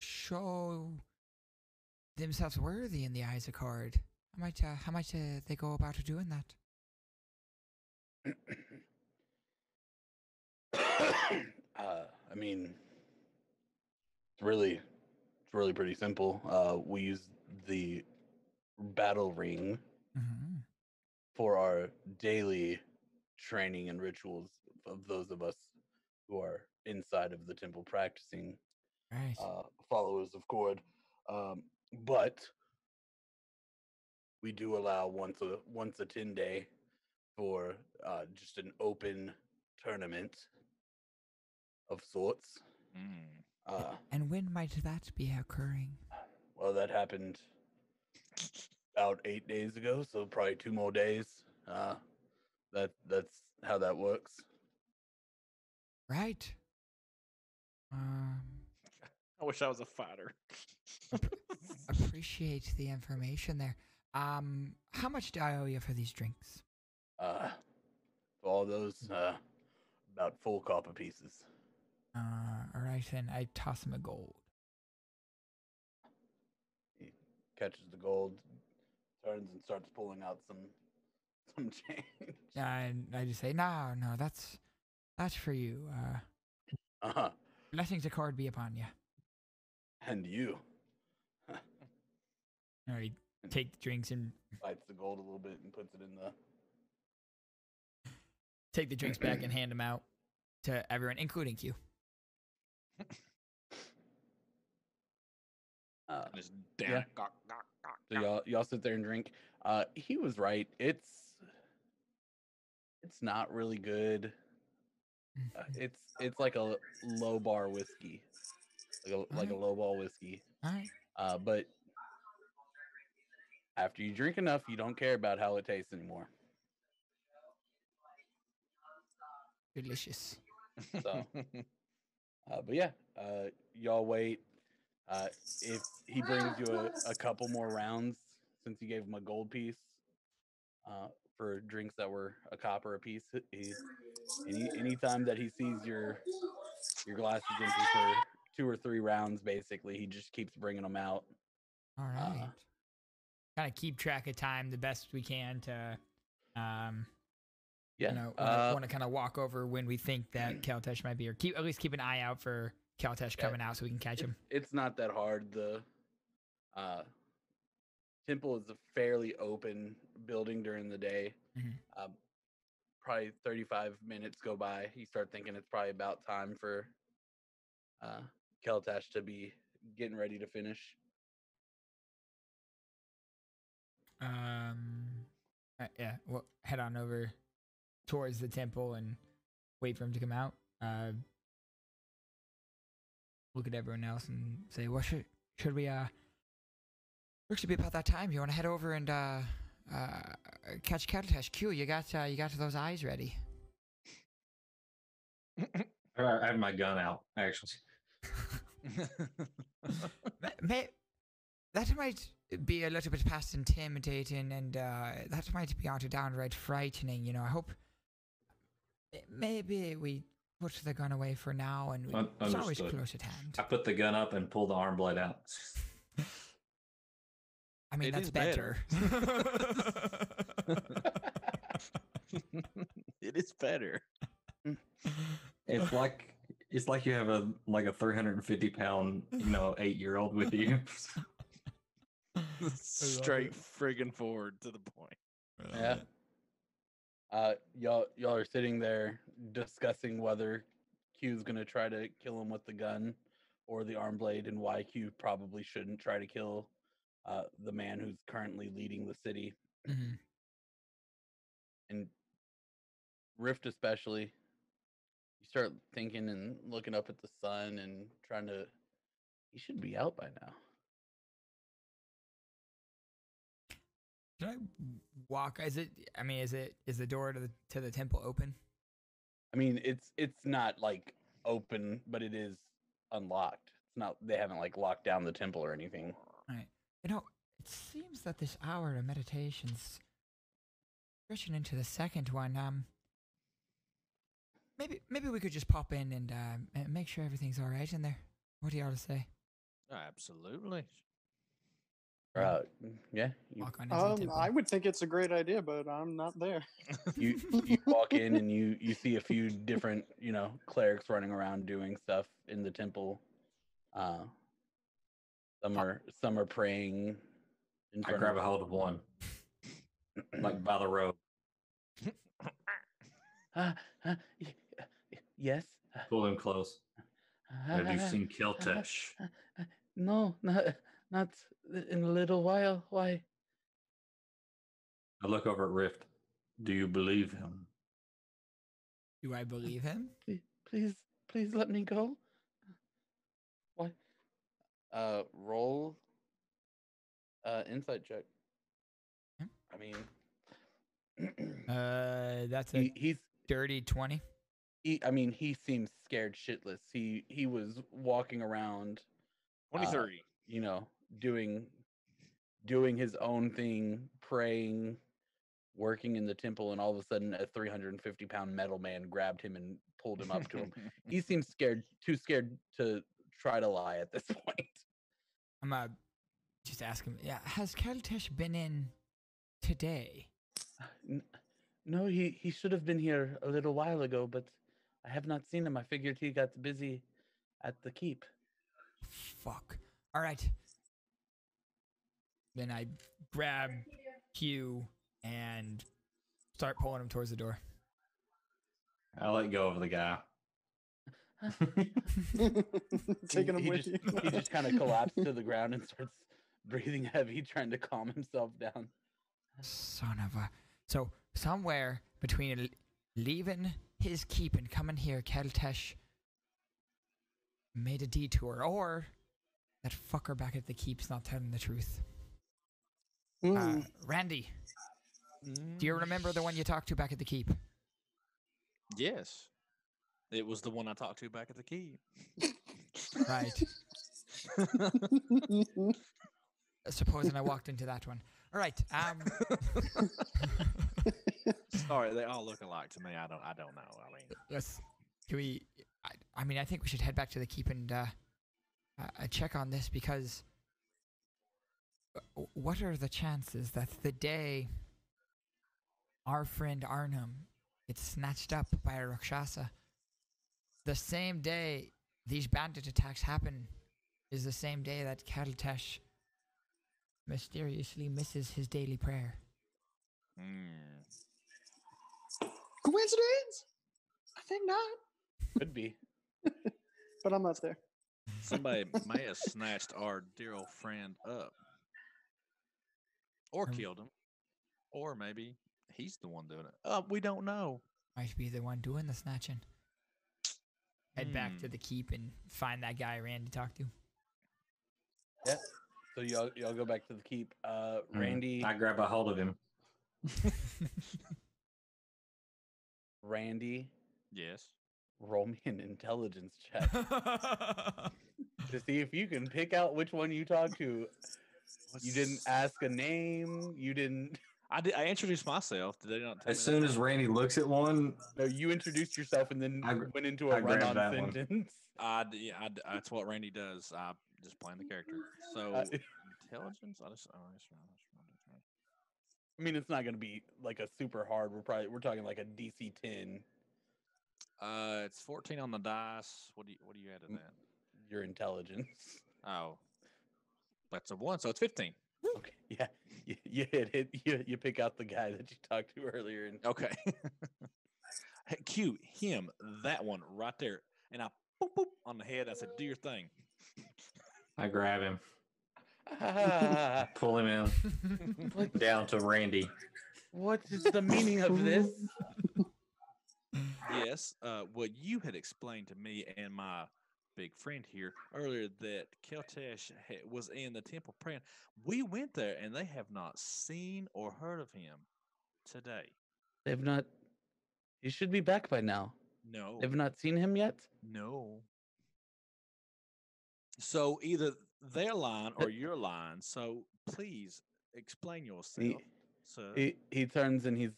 show themselves worthy in the eyes of Cord, how might they go about doing that? I mean, it's really pretty simple. We use the battle ring for our daily training and rituals of those of us who are inside of the temple practicing followers of Cord. But we do allow once a 10-day for just an open tournament of sorts. And when might that be occurring? Well, that happened about 8 days ago, so probably 2 more days. That's how that works. Right. I wish I was a fighter. Appreciate the information there. How much do I owe you for these drinks? For all those, about 4 copper pieces. Alright then, I toss him a gold. He catches the gold, turns and starts pulling out some change. I just say, no, that's for you. Blessings of Cord be upon you. And you. Alright, take the drinks and... bites the gold a little bit and puts it in the... Take the drinks back and hand them out to everyone, including Q. Yeah. So y'all sit there and drink. He was right. It's not really good. It's like a low bar whiskey, like a low ball whiskey. All right. But after you drink enough, you don't care about how it tastes anymore. Delicious. So, but yeah, y'all wait. If he brings you a couple more rounds, since you gave him a gold piece for drinks that were a copper a piece, anytime that he sees your glasses empty for 2 or 3 rounds, basically, he just keeps bringing them out. All right. Kind of keep track of time the best we can to... Yeah, you know, want to kind of walk over when we think that Keltesh might be here. At least keep an eye out for Keltesh coming out so we can catch him. It's not that hard. The temple is a fairly open building during the day. Probably 35 minutes go by. You start thinking it's probably about time for Keltesh to be getting ready to finish. Yeah, we'll head on over towards the temple and wait for him to come out. Look at everyone else and say, "What should we? Looks to be about that time. You want to head over and catch Keltesh? Q, you got those eyes ready." I have my gun out, actually. That might be a little bit past intimidating, and that might be onto downright frightening. You know, I hope. Maybe we put the gun away for now, and it's always close at hand. I put the gun up and pull the arm blade out. I mean, that's better. It is better. It's like you have a 350-pound, 8-year-old with you. Straight friggin' forward to the point. Yeah. Y'all are sitting there discussing whether Q's going to try to kill him with the gun or the arm blade, and why Q probably shouldn't try to kill the man who's currently leading the city. Mm-hmm. And Rift especially, you start thinking and looking up at the sun and trying to, he should be out by now. Should I walk? Is the door to the temple open? I mean, it's not like open, but it is unlocked. It's not, they haven't like locked down the temple or anything. All right. It seems that this hour of meditation's stretching into the second one. Maybe we could just pop in and make sure everything's all right in there. What do you all say? Absolutely. Yeah. I would think it's a great idea, but I'm not there. You walk in and you see a few different, clerics running around doing stuff in the temple. Some are praying. I grab a hold of one, like by the robe. Yes. Pull him close. Have you seen Keltesh? No, not in a little while. Why? I look over at Rift. Do you believe him? Do I believe him? Please let me go. Why? Roll. Insight check. I mean, that's a dirty 20. He seems scared shitless. He was walking around 23. Doing his own thing, praying, working in the temple, and all of a sudden a 350-pound metal man grabbed him and pulled him up to him. He seems scared, too scared to try to lie at this point. I'm just ask him, has Keltesh been in today? No, he should have been here a little while ago, but I have not seen him. I figured he got busy at the keep. Fuck. All right. Then I grab Q and start pulling him towards the door. I let go of the guy. Taking him with you. He just kind of collapsed to the ground and starts breathing heavy, trying to calm himself down. Son of a... So, somewhere between leaving his keep and coming here, Keltesh made a detour, or that fucker back at the keep's not telling the truth. Randy, do you remember the one you talked to back at the keep? Yes. It was the one I talked to back at the keep. Right. Supposing I walked into that one. All right. Sorry, they all look alike to me. I don't know. I mean, yes. Do we? I think we should head back to the keep and check on this, because what are the chances that the day our friend Arnem gets snatched up by a Rakshasa, the same day these bandit attacks happen is the same day that Keltesh mysteriously misses his daily prayer. Coincidence? I think not. Could be. But I'm not there. Somebody may have snatched our dear old friend up. Or killed him. Or maybe he's the one doing it. We don't know. Might be the one doing the snatching. Head back to the keep and find that guy Randy talked to. Yeah. So y'all go back to the keep. Randy, I grab a hold of him. Randy, yes. Roll me an intelligence check to see if you can pick out which one you talked to. You didn't ask a name. You didn't. I introduced myself. Did they not? As soon as Randy looks at one, no. You introduced yourself and then went into a run-on sentence. That's what Randy does. Just playing the character. So intelligence. I mean, it's not going to be like a super hard. We're talking like a DC 10. It's 14 on the dice. What do you add to that? Your intelligence. Oh, that's a 1. So it's 15. Okay. Yeah. you hit it. You pick out the guy that you talked to earlier. And okay. Cue him, that one right there. And I boop, boop on the head. I said, do your thing. I grab him. Pull him in. Down to Randy. What is the meaning of this? Yes. What you had explained to me and my big friend here earlier, that Keltesh was in the temple praying. We went there and they have not seen or heard of him today. They've not. He should be back by now. No. They've not seen him yet? No. So either their line or your line. So please explain yourself. He turns and he's,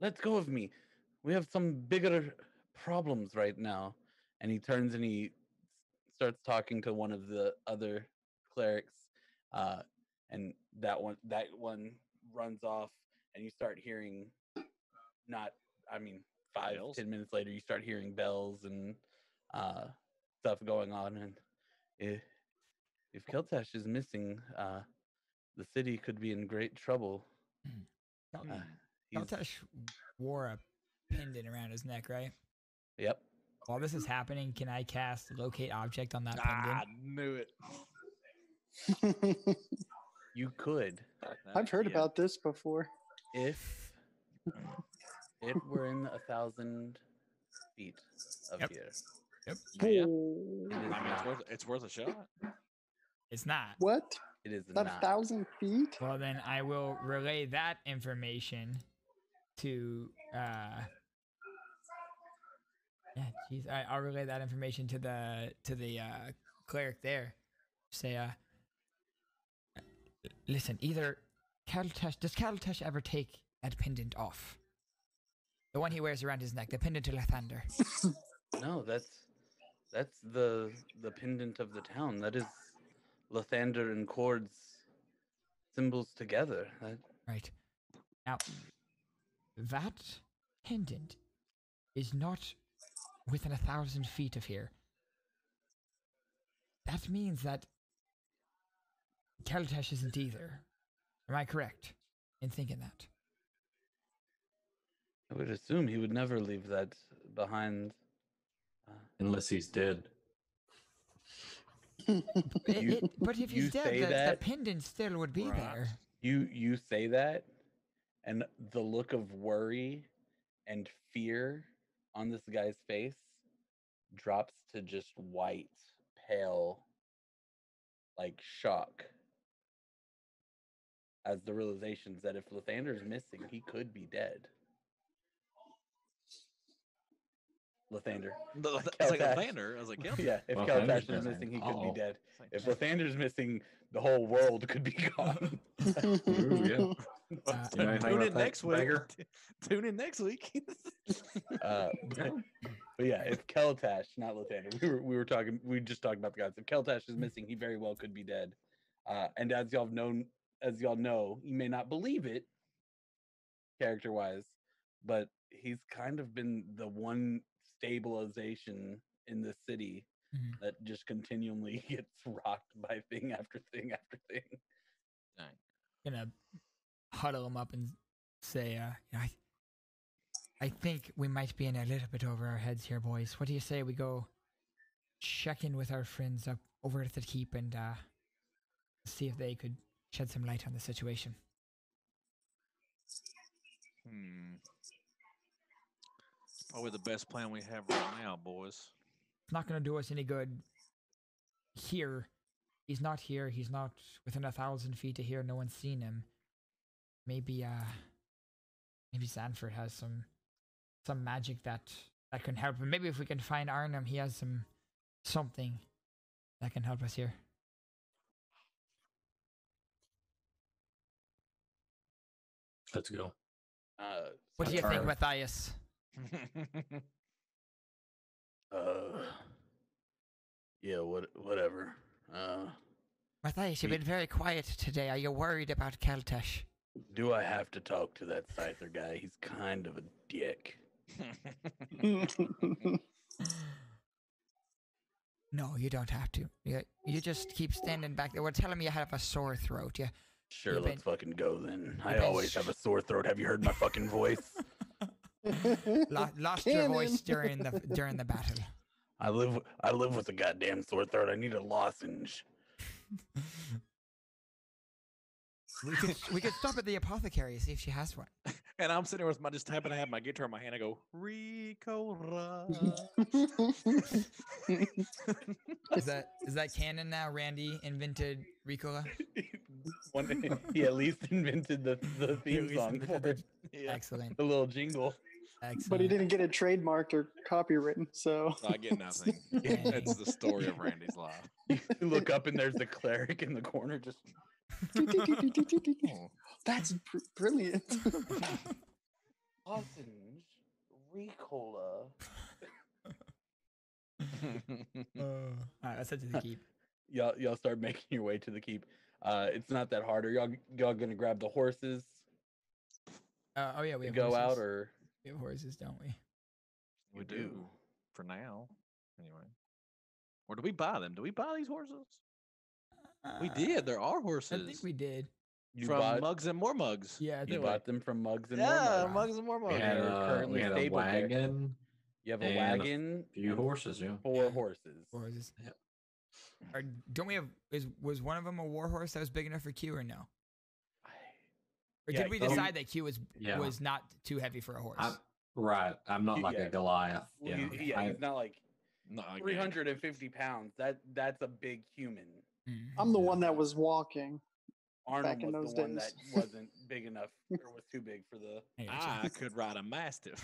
let go of me. We have some bigger problems right now. And he turns and he starts talking to one of the other clerics. And that one runs off and you start hearing 5-10 minutes later, you start hearing bells and stuff going on. And if Keltesh is missing, the city could be in great trouble. Keltesh wore a pendant around his neck, right? Yep. While this is happening, can I cast Locate Object on that pendant? I knew it. You could. I've heard about this before. If it were in 1,000 feet of here. Yep. Yeah. It's worth a shot. It's not. What? It is not. 1,000 feet? Well, then I will relay that information to... I'll relay that information to the cleric there. Say, listen, either Keltesh... Does Keltesh ever take that pendant off? The one he wears around his neck, the pendant to Lathander. No, that's the pendant of the town. That is Lathander and Cord's symbols together. Right. Now, that pendant is not within 1,000 feet of here. That means that Keltesh isn't either. Am I correct in thinking that? I would assume he would never leave that behind. Unless he's dead. But if he's dead, the pendant still would be there. You say that, and the look of worry and fear on this guy's face drops to just white, pale, like shock, as the realizations that if Lathander's missing, he could be dead. Lathander. It's like Lathander. I was like, yeah. Yeah, if Keltesh is missing, he could be dead. Like, if Lathander's missing, the whole world could be gone. Ooh, yeah. Tune in next week. But yeah, if Keltesh, not Lathander, we were just talking about the gods. If Keltesh is missing, he very well could be dead. And as y'all know, you may not believe it, character-wise, but he's kind of been the one stabilization in the city that just continually gets rocked by thing after thing after thing. Dang. I'm gonna huddle him up and say, I think we might be in a little bit over our heads here, boys. What do you say we go check in with our friends up over at the keep and see if they could shed some light on the situation? Probably the best plan we have right now, boys. It's not going to do us any good here. He's not here. He's not within 1,000 feet of here. No one's seen him. Maybe Zanfer has some magic that can help him. Maybe if we can find Arnem, he has something that can help us here. Let's go. What do you think, Matthias? Whatever. Matthias, you've been very quiet today. Are you worried about Keltesh? Do I have to talk to that Scyther guy? He's kind of a dick. No, you don't have to. You just keep standing back there. Well, telling me you have a sore throat. You Sure, let's fucking go then. I always have a sore throat. Have you heard my fucking voice? Lost your voice during the battle. I live with a goddamn sore throat. I need a lozenge. We could stop at the apothecary and see if she has one. And I'm sitting there with my, just happen to have my guitar in my hand. I go, Ricola. Is that canon now? Randy invented Ricola? He at least invented the theme song. Excellent. The little jingle. Excellent. But he didn't get it trademarked or copywritten, so I get nothing. That's the story of Randy's life. You look up and there's the cleric in the corner just... That's brilliant. Lozenge, Ricola. All right, that's it to the keep. Y'all start making your way to the keep. It's not that hard. Are y'all gonna grab the horses? Oh yeah, we have go horses. Out or we have horses, don't we? We do for now, anyway. Or do we buy them? Do we buy these horses? We did. There are horses. I think we did. You from bought, Mugs and More Mugs. Yeah, I think you bought them from Mugs and More Mugs. Yeah, Mugs and More Mugs. And currently we a wagon. There. You have a wagon. A few horses, yeah. Four horses. Yeah. Or don't we have? Was one of them a war horse that was big enough for Q or no? Did we decide that Q was not too heavy for a horse? I'm not like a Goliath. Well, yeah, he's not like 350 pounds. That's a big human. I'm the one that was walking. Arnem was in those days. One that wasn't big enough or was too big for the. I could ride a mastiff.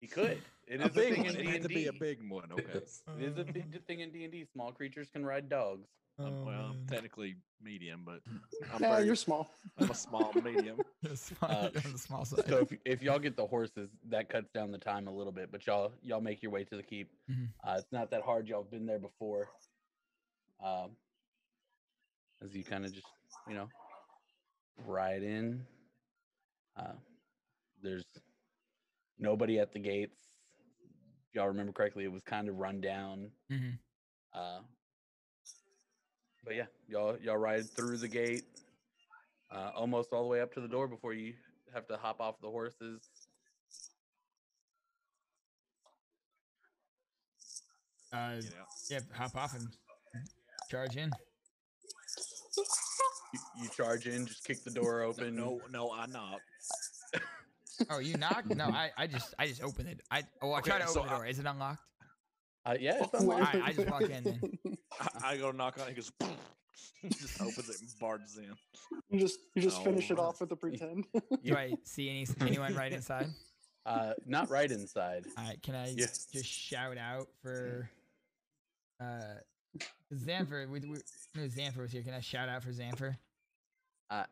He could. It is a thing in D&D. It had to be a big one. Okay. It is a big thing in D&D. Small creatures can ride dogs. Well, I'm technically medium, but you're small. I'm a small medium. On the small side. So if y'all get the horses, that cuts down the time a little bit. But y'all make your way to the keep. Mm-hmm. It's not that hard. Y'all have been there before. As you kind of just ride in. There's nobody at the gates. If y'all remember correctly, it was kind of run down. Mm-hmm. But yeah, y'all ride through the gate, almost all the way up to the door before you have to hop off the horses. Hop off and charge in. You charge in, just kick the door open. No, I knock. Oh, you knock? No, I just opened it. I try to open the door. Is it unlocked? Yeah, it's unlocked. I just walk in then. I go knock on it. He goes, just opens it and barges in. You just finish it off with a pretend. Do I see anyone right inside? Not right inside. All right, can I just shout out for Zanfer? Zanfer was here. Can I shout out for Zanfer?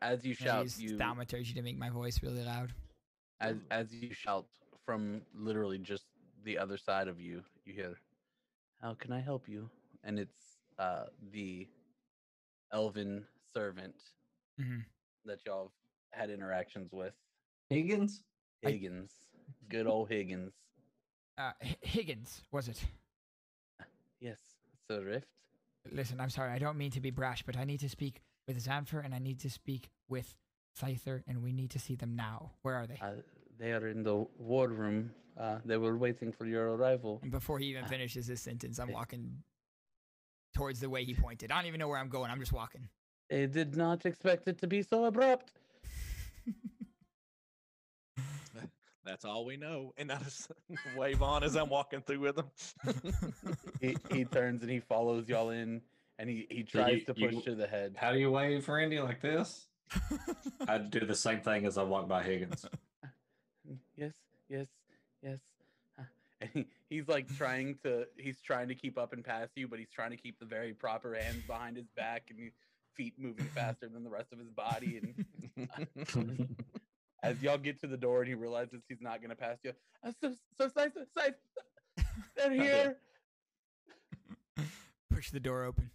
As you shout, use thaumaturgy to make my voice really loud. As you shout from literally just the other side of you, you hear, "How can I help you?" And it's the elven servant that y'all had interactions with. Higgins. Good old Higgins. Higgins, was it? Yes, Sir Rift. Listen, I'm sorry, I don't mean to be brash, but I need to speak with Zanfer and I need to speak with Scyther, and we need to see them now. Where are they? They are in the war room. They were waiting for your arrival. And before he even finishes this sentence, I'm walking towards the way he pointed. I don't even know where I'm going. I'm just walking. I did not expect it to be so abrupt. That's all we know. And I just wave on as I'm walking through with him. He turns and he follows y'all in, and he tries to push to the head. How do you wave, Randy, like this? I do the same thing as I walk by Higgins. Yes. He's like trying to keep up and pass you, but he's trying to keep the very proper hands behind his back and feet moving faster than the rest of his body. And as y'all get to the door and he realizes he's not going to pass you, they're here. Push the door open.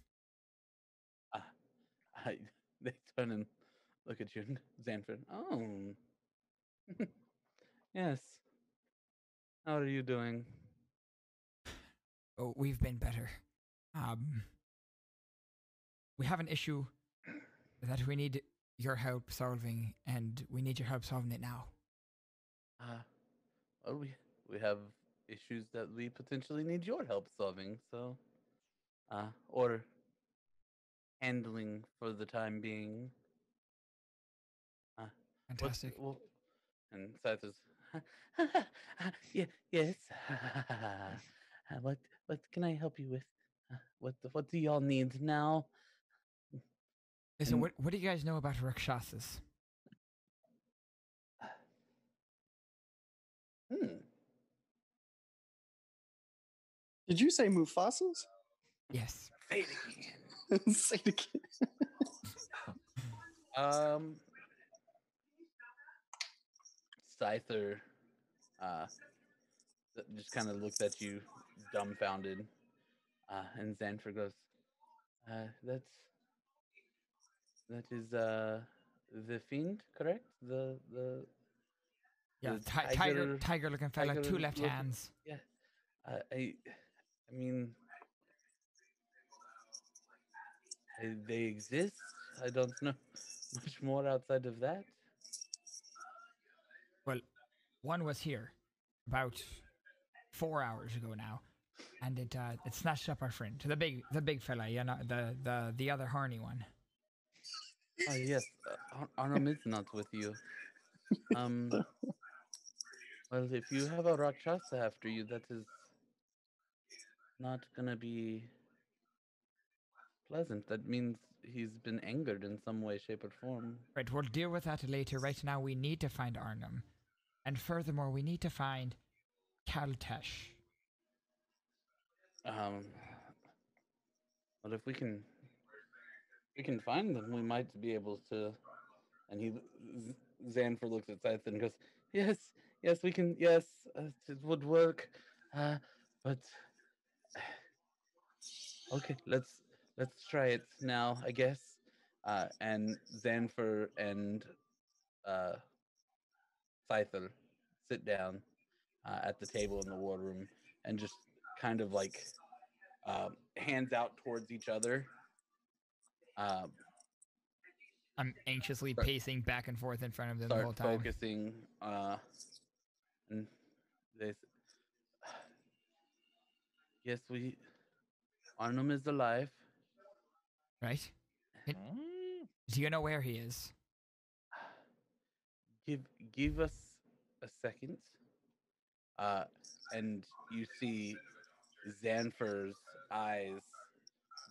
They turn and look at you, Zanford. Oh, yes. How are you doing? Oh, we've been better. we have an issue that we need your help solving, and we need your help solving it now. Well, we have issues that we potentially need your help solving, so or handling for the time being. Fantastic. And Scyther's yes. What can I help you with? What do y'all need now? Listen, and what do you guys know about Rakshasas? Did you say Mufasas? Yes. Say it again. Say it again. Scyther just kind of looks at you dumbfounded, and Zanfer goes, that is the Fiend, correct? Tiger looking fella, tiger, two left looking, hands. Yeah. I mean, they exist. I don't know much more outside of that. Well, one was here about 4 hours ago now, and it snatched up our friend, the big fella, you know, the other horny one. Oh yes, Arnem is not with you. Well, if you have a Rakshasa after you, that is not gonna be pleasant. That means he's been angered in some way, shape, or form. Right, we'll deal with that later. Right now, we need to find Arnem. And furthermore, we need to find Keltesh. Well, if we can find them, we might be able to. And Zanfer looks at Scyther and goes, Yes, we can. Yes, it would work. But okay, let's try it now, I guess. And Zanfer and Scyther sit down at the table in the war room and just kind of like hands out towards each other. I'm anxiously pacing back and forth in front of them the whole time. Focusing. And they yes, Arnem is alive. Right? Do you know where he is? Give us a second. And you see Zanfer's eyes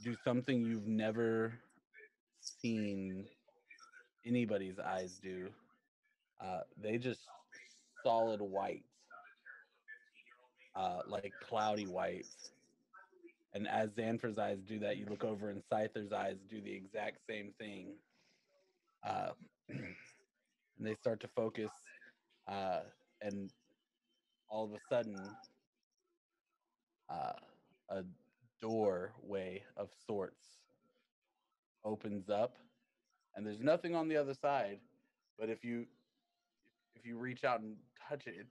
do something you've never seen anybody's eyes do. They just solid white. Like cloudy white. And as Zanfer's eyes do that, you look over and Scyther's eyes do the exact same thing. And they start to focus. And all of a sudden, a doorway of sorts opens up. And there's nothing on the other side. But if you reach out and touch it,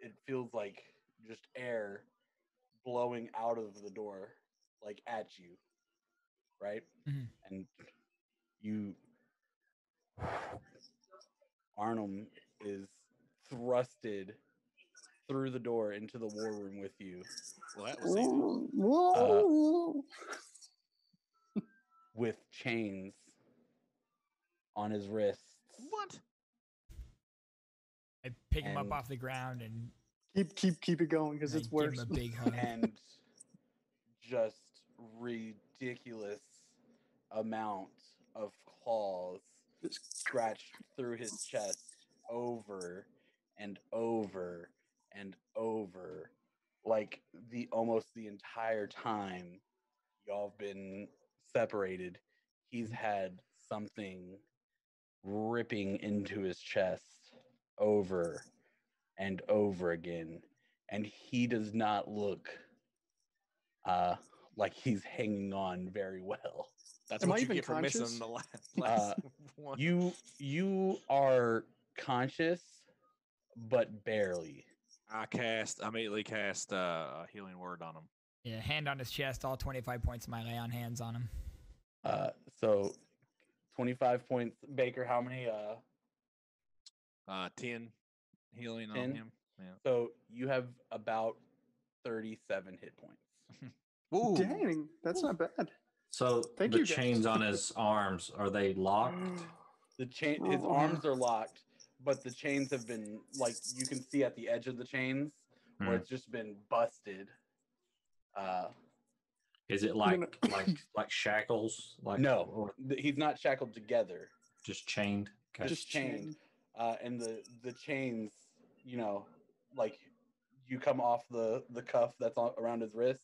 it feels like just air blowing out of the door, like at you, right? Mm-hmm. And Arnem is thrusted through the door into the war room with you. Well, that was easy. With chains on his wrists. What? I pick him up off the ground and keep it going because it's worse. Give him a big hug. And just ridiculous amount of claws scratched through his chest over and over and over, like almost the entire time y'all have been separated, he's had something ripping into his chest over and over again, and he does not look like he's hanging on very well. That's what you get for missing the last one. You are conscious, but barely. I immediately cast a healing word on him. Yeah, hand on his chest, all 25 points of my lay on hands on him. So 25 points. Baker, how many? 10 healing 10? On him. Yeah. So you have about 37 hit points. Ooh. Dang, that's not bad. So the chains on his arms, are they locked? The chain, his arms are locked, but the chains have been, like, you can see at the edge of the chains where it's just been busted. Is it like shackles? Like, no, or, he's not shackled together. Just chained. Okay. Just chained. And the chains, you know, like you come off the cuff that's on, around his wrist,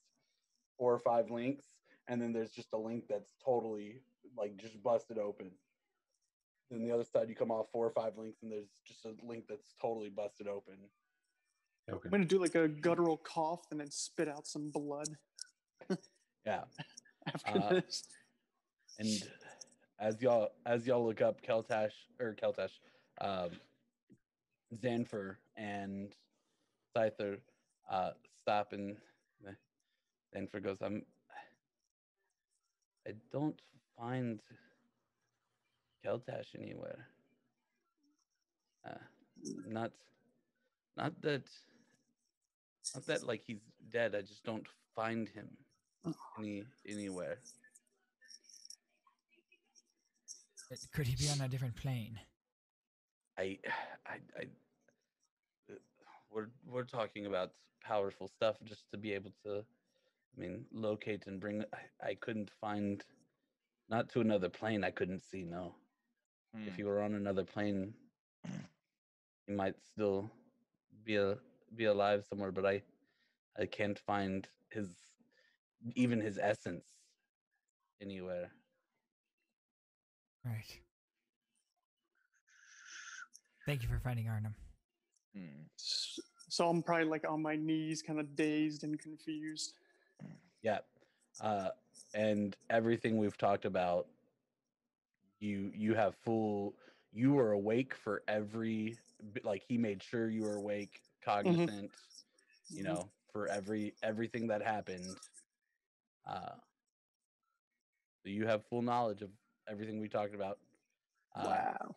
4 or 5 links, and then there's just a link that's totally like just busted open. Then the other side, you come off 4 or 5 links, and there's just a link that's totally busted open. Okay. I'm gonna do like a guttural cough and then spit out some blood. Yeah. After this. And as y'all look up Keltesh, Zanfer and Scyther stop, and Zanfer goes, I don't find Keltesh anywhere. Not that like he's dead. I just don't find him anywhere. Could he be on a different plane? We're talking about powerful stuff just to be able to, locate and bring. I couldn't find, not to another plane. I couldn't see. No, if he were on another plane, he might still be alive somewhere. But I can't find his essence anywhere. All right. Thank you for finding Arnem. So I'm probably like on my knees, kind of dazed and confused. Yeah. And everything we've talked about, you were awake for every, like he made sure you were awake, cognizant, you know, for everything that happened. So you have full knowledge of everything we talked about. Wow.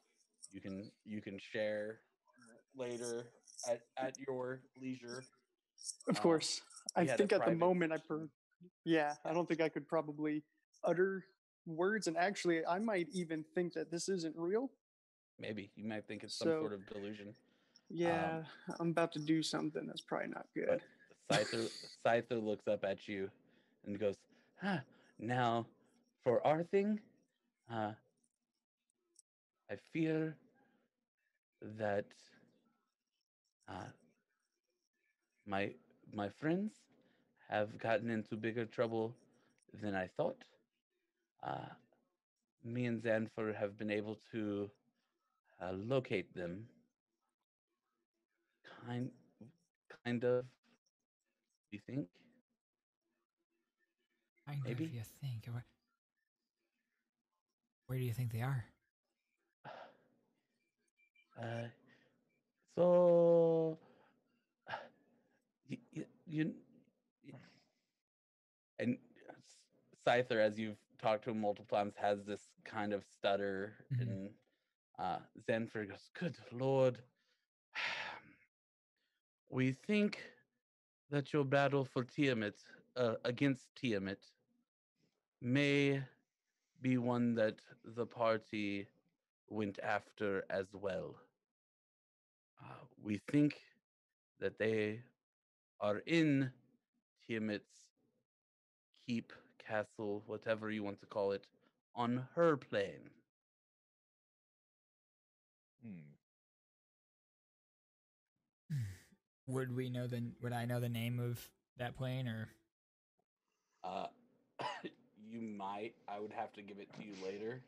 You can share later at your leisure. Of course. I think at the moment I don't think I could probably utter words, and actually I might even think that this isn't real. Maybe you might think it's some sort of delusion. Yeah, I'm about to do something that's probably not good. Scyther looks up at you and goes, now for our thing, I fear that my friends have gotten into bigger trouble than I thought. Me and Zanfer have been able to locate them, kind of. You think? Maybe. You think? Where do you think they are? So you and Scyther, as you've talked to him multiple times, has this kind of stutter, and Zanfer goes, "Good Lord, we think that your battle for Tiamat, against Tiamat, may be one that the party went after as well. We think that they are in Tiamat's keep, castle, whatever you want to call it, on her plane." Would we know would I know the name of that plane, or? You might. I would have to give it to you later.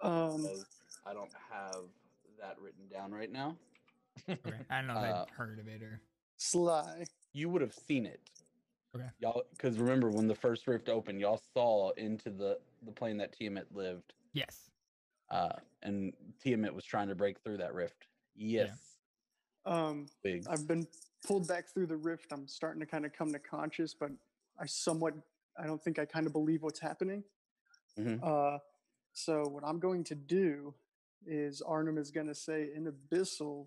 Because I don't have that written down right now. Okay. I don't know if I've heard of it or. Sly. You would have seen it. Okay. Y'all, because remember when the first rift opened, y'all saw into the plane that Tiamat lived. Yes. And Tiamat was trying to break through that rift. Yes. Yeah. Big. I've been pulled back through the rift. I'm starting to kind of come to conscious, but I don't think I kind of believe what's happening. Mm-hmm. So what I'm going to do is Arnem is going to say in Abyssal,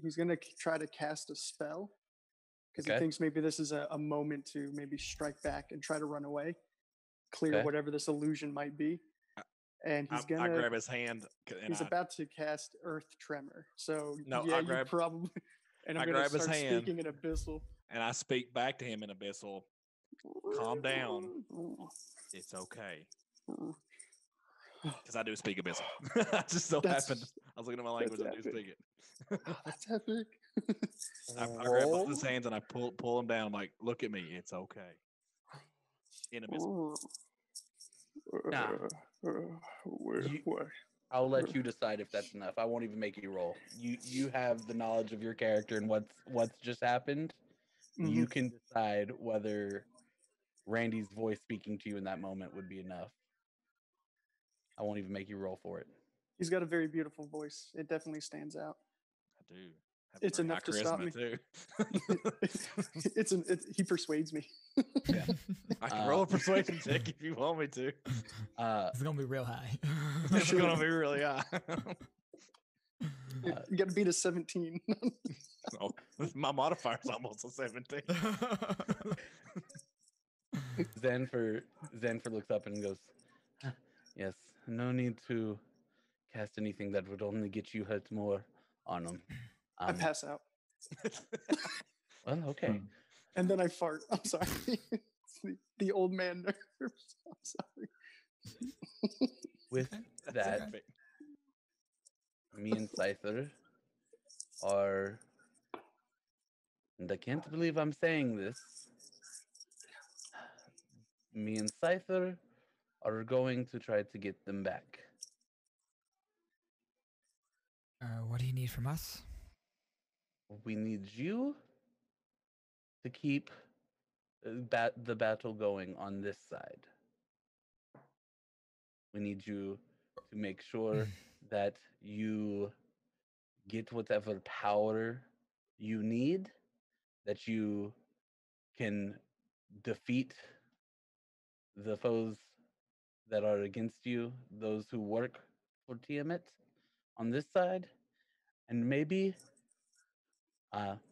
he's going to try to cast a spell because he thinks maybe this is a moment to maybe strike back and try to run away, clear whatever this illusion might be. And he's going to... I grab his hand. And he's about to cast Earth Tremor. So, no, yeah, I grab, you probably... And I'm going to start speaking in Abyssal. And I speak back to him in Abyssal. Calm down. It's okay. Because I do speak Abyssal. That just so happened. I was looking at my language. I do speak it. Oh, that's epic. I grab both his hands and I pull him down. I'm like, look at me. It's okay. In Abyssal. Nah. I'll let you decide if that's enough. I won't even make you roll. You have the knowledge of your character and what's just happened. Mm-hmm. You can decide whether Randy's voice speaking to you in that moment would be enough. I won't even make you roll for it. He's got a very beautiful voice. It definitely stands out. I do. It's enough to stop me. Too. He persuades me. Yeah. I can roll a persuasion check if you want me to. It's gonna be real high. It's gonna be really high. You gotta beat a 17. Oh, my modifier's almost a 17. Zanfer looks up and goes, "Yes, no need to cast anything that would only get you hurt more on them." I pass out. Well, okay. And then I fart. I'm sorry. It's the old man nerves. I'm sorry. With that, me and Scyther are, and I can't believe I'm saying this, me and Scyther are going to try to get them back. What do you need from us? We need you to keep the battle going on this side. We need you to make sure that you get whatever power you need, that you can defeat the foes that are against you, those who work for Tiamat on this side, and maybe...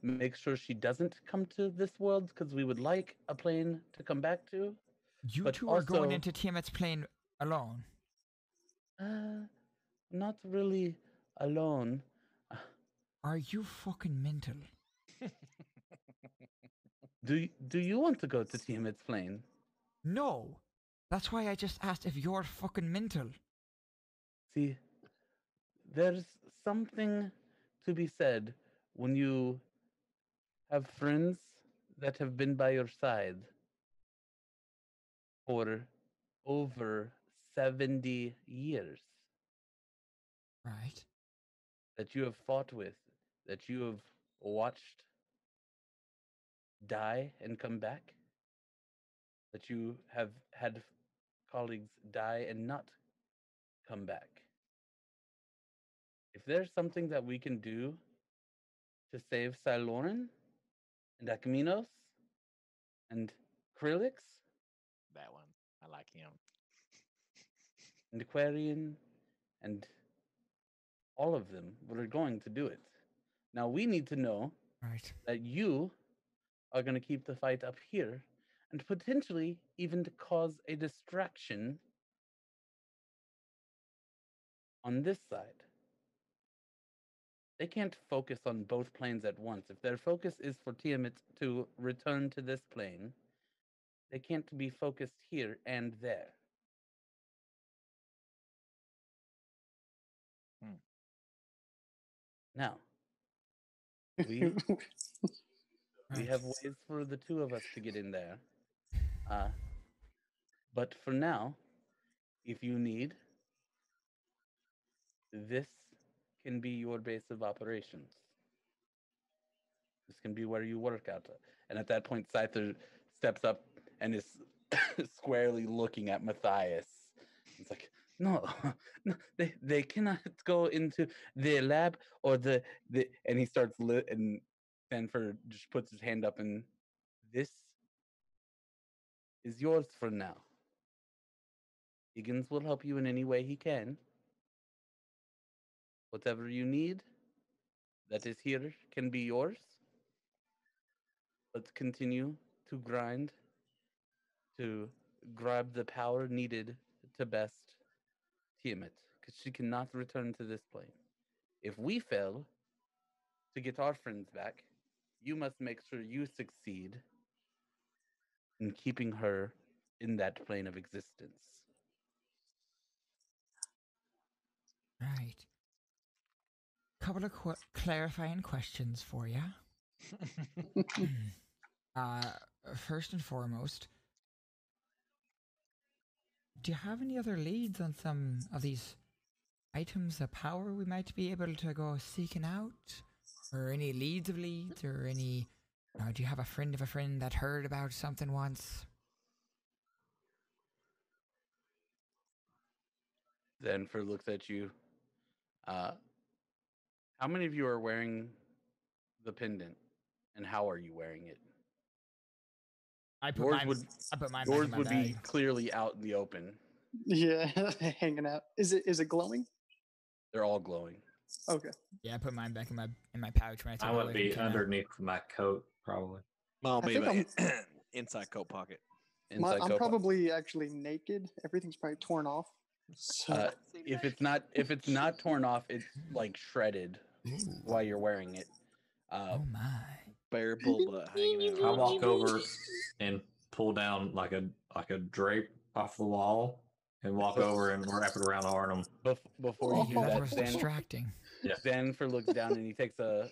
make sure she doesn't come to this world, because we would like a plane to come back to. You two are going into Tiamat's plane alone? Not really alone. Are you fucking mental? Do you want to go to Tiamat's plane? No. That's why I just asked if you're fucking mental. See, there's something to be said when you have friends that have been by your side for over 70 years. Right. That you have fought with, that you have watched die and come back, that you have had colleagues die and not come back. If there's something that we can do to save Silorin and Akminos and Krillix. That one. I like him. And Aquarian and all of them. We're going to do it. Now we need to know that you are going to keep the fight up here and potentially even to cause a distraction on this side. They can't focus on both planes at once. If their focus is for Tiamat to return to this plane, they can't be focused here and there. Hmm. Now, we have ways for the two of us to get in there. But for now, if you need this, can be your base of operations. This can be where you work out. And at that point, Scyther steps up and is squarely looking at Matthias. He's like, no, they cannot go into the lab or the and he starts lit, and Sanford just puts his hand up and this is yours for now. Higgins will help you in any way he can. Whatever you need that is here can be yours. Let's continue to grind, to grab the power needed to best Tiamat, because she cannot return to this plane. If we fail to get our friends back, you must make sure you succeed in keeping her in that plane of existence. Right. Couple of clarifying questions for you. First and foremost, do you have any other leads on some of these items of power we might be able to go seeking out? Or any leads of leads? Or any... do you have a friend of a friend that heard about something once? Zanfer looks at you. How many of you are wearing the pendant? And how are you wearing it? Yours would be clearly out in the open. Yeah, hanging out. Is it glowing? They're all glowing. Okay. Yeah, I put mine back in my pouch when I take it. I would be underneath my coat, probably. Well, maybe inside coat pocket. I'm probably actually naked. Everything's probably torn off. So. If it's not torn off, it's like shredded while you're wearing it. Oh my. Bare pull butt hanging out. I walk over and pull down like a drape off the wall. And walk over and wrap it around Arnem. Before you do that, Zanfer looks down and he takes a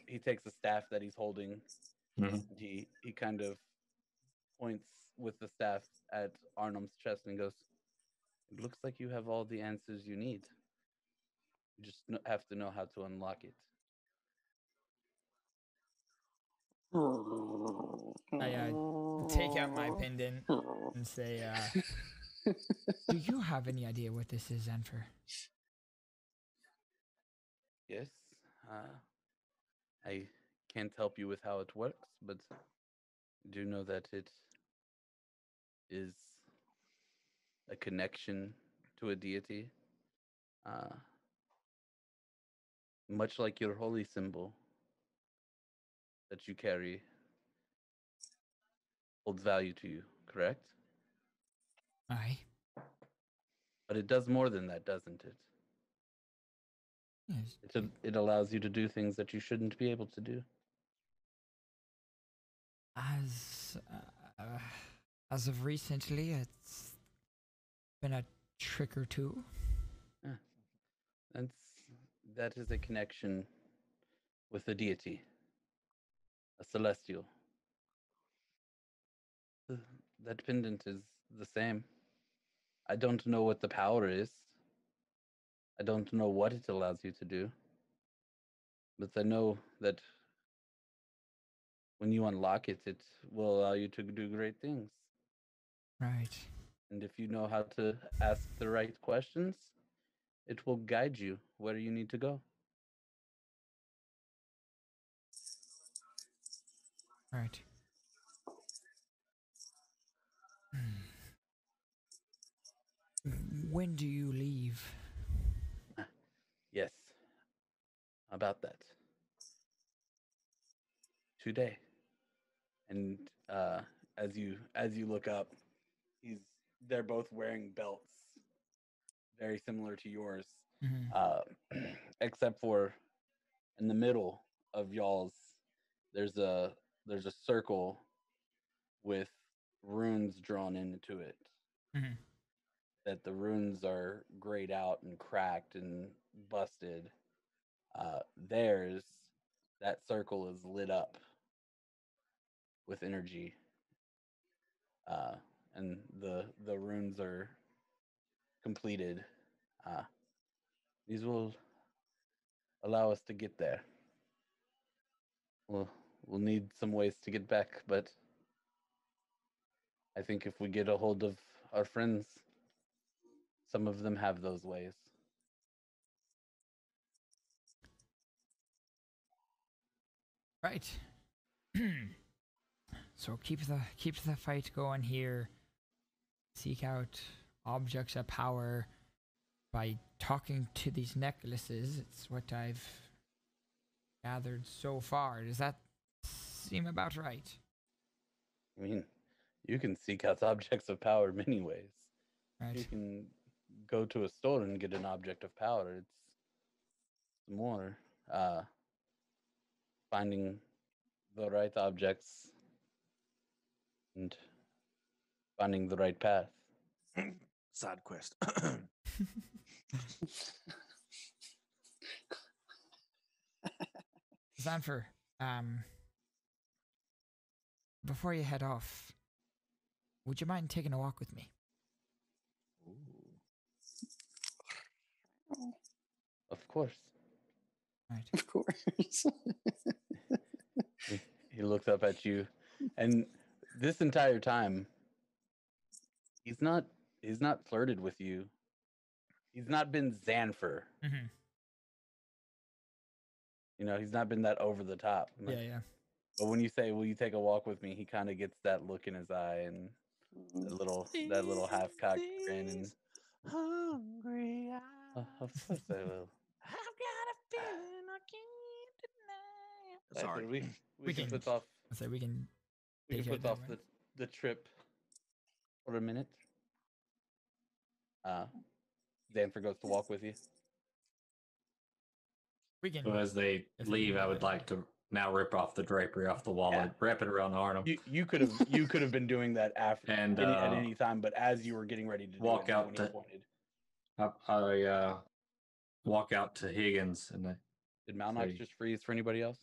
staff that he's holding. Mm-hmm. He kind of points with the staff at Arnem's chest and goes, "It looks like you have all the answers you need. You just have to know how to unlock it." I take out my pendant and say, "Do you have any idea what this is, Zanfer?" Yes. I can't help you with how it works, but I do know that it is a connection to a deity. Much like your holy symbol that you carry holds value to you, correct? Aye. But it does more than that, doesn't it? Yes. It allows you to do things that you shouldn't be able to do. As of recently, it's been a trick or two. Yeah. That is a connection with a deity, a celestial. That pendant is the same. I don't know what the power is. I don't know what it allows you to do. But I know that when you unlock it, it will allow you to do great things. Right. And if you know how to ask the right questions, it will guide you where you need to go. Right. When do you leave? Yes. About that. Today. And as you look up, they're both wearing belts very similar to yours. Mm-hmm. Except for in the middle of y'all's there's a circle with runes drawn into it. Mm-hmm. That the runes are grayed out and cracked and busted. Theirs, that circle is lit up with energy. And the runes are completed. These will allow us to get there. We'll need some ways to get back, but I think if we get a hold of our friends, some of them have those ways. Right. So keep the fight going here. Seek out objects of power by talking to these necklaces. It's what I've gathered so far. Does that seem about right? I mean, you can seek out objects of power in many ways. Right. You can go to a store and get an object of power. It's more finding the right objects and finding the right path. Side quest. Zanfer, before you head off, would you mind taking a walk with me? Ooh. Of course. Right. Of course. He looks up at you, and this entire time, he's not flirted with you. He's not been Zanfer. Mm-hmm. You know, he's not been that over the top. Like, yeah. But when you say, "Will you take a walk with me?" he kind of gets that look in his eye and that little half cocked grin. And hungry. Of course I will. I've got a feeling I can't deny. Sorry, we can put off the trip for a minute. Zanfer goes to walk with you. So as they leave, I would like to now rip off the drapery off the wall and wrap it around Arnem. You could have been doing that after and, at any time, but as you were getting ready to walk do it, out, I walk out to Higgins and did Malnox just freeze for anybody else?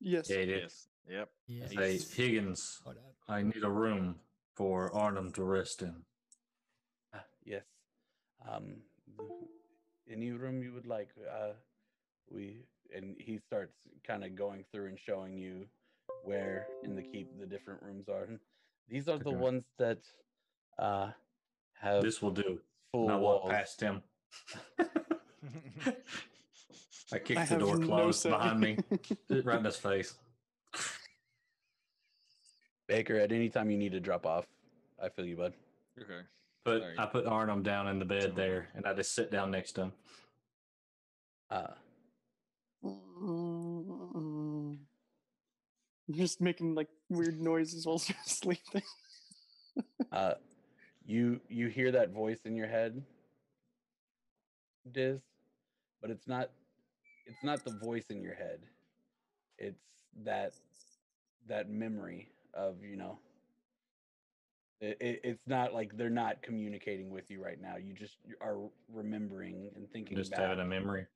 Yes, yeah, he did. Yes. Yep. Yes. Say, Higgins, I need a room for Arnem to rest in. Yes. Any room you would like. And he starts kind of going through and showing you where in the keep the different rooms are. These are the ones that have. This will do. Full I walk past him. I kicked the door closed behind me, right in his face. Baker, at any time you need to drop off, I feel you, bud. Okay. I put Arnem down in the bed there, and I just sit down next to him. Just making like weird noises while you're sleeping. You hear that voice in your head, Diz, but it's not the voice in your head. It's that memory of, you know, it's not like they're not communicating with you right now. You just are remembering and thinking just back. Just having a memory.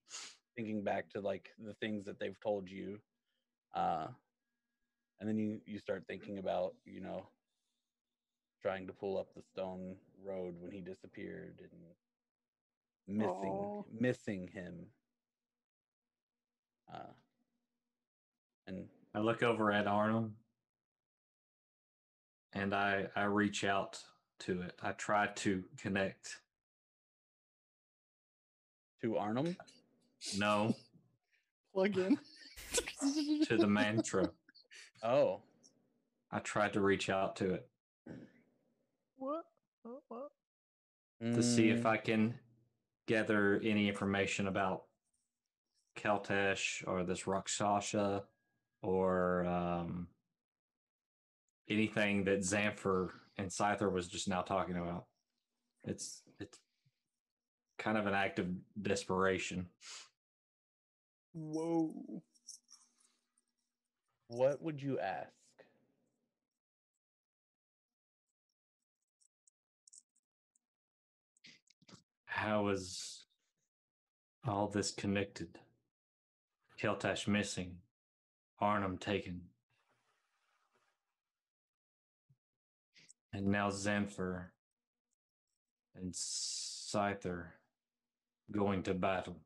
Thinking back to like the things that they've told you. And then you start thinking about, you know, trying to pull up the stone road when he disappeared and missing him. And I look over at Arnem and I reach out to it. I try to connect. To Arnem? No. Plug in. To the mantra. Oh. I tried to reach out to it. What? What? To see if I can gather any information about Keltesh or this Rakshasa or anything that Zanfer and Scyther was just now talking about. It's kind of an act of desperation. Whoa. What would you ask? How is all this connected? Keltesh missing. Arnem taken. And now Zanfer and Scyther going to battle.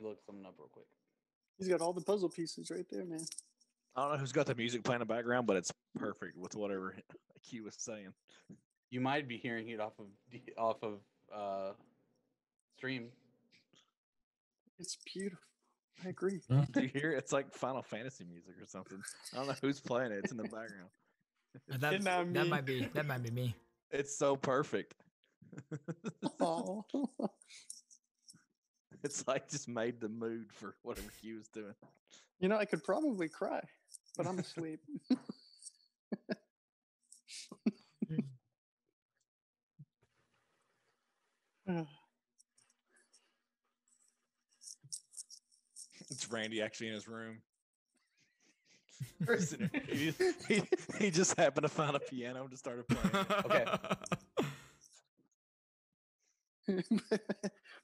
Look something up real quick. He's got all the puzzle pieces right there, man. I don't know who's got the music playing in the background, but it's perfect with whatever Q was saying. You might be hearing it off of stream. It's beautiful. I agree. Do you hear it? It's like Final Fantasy music or something. I don't know who's playing it. It's in the background. That might be me. It's so perfect. Oh. It's like just made the mood for whatever Q was doing. You know, I could probably cry, but I'm asleep. It's Randy actually in his room. He just happened to find a piano and just started playing. Okay.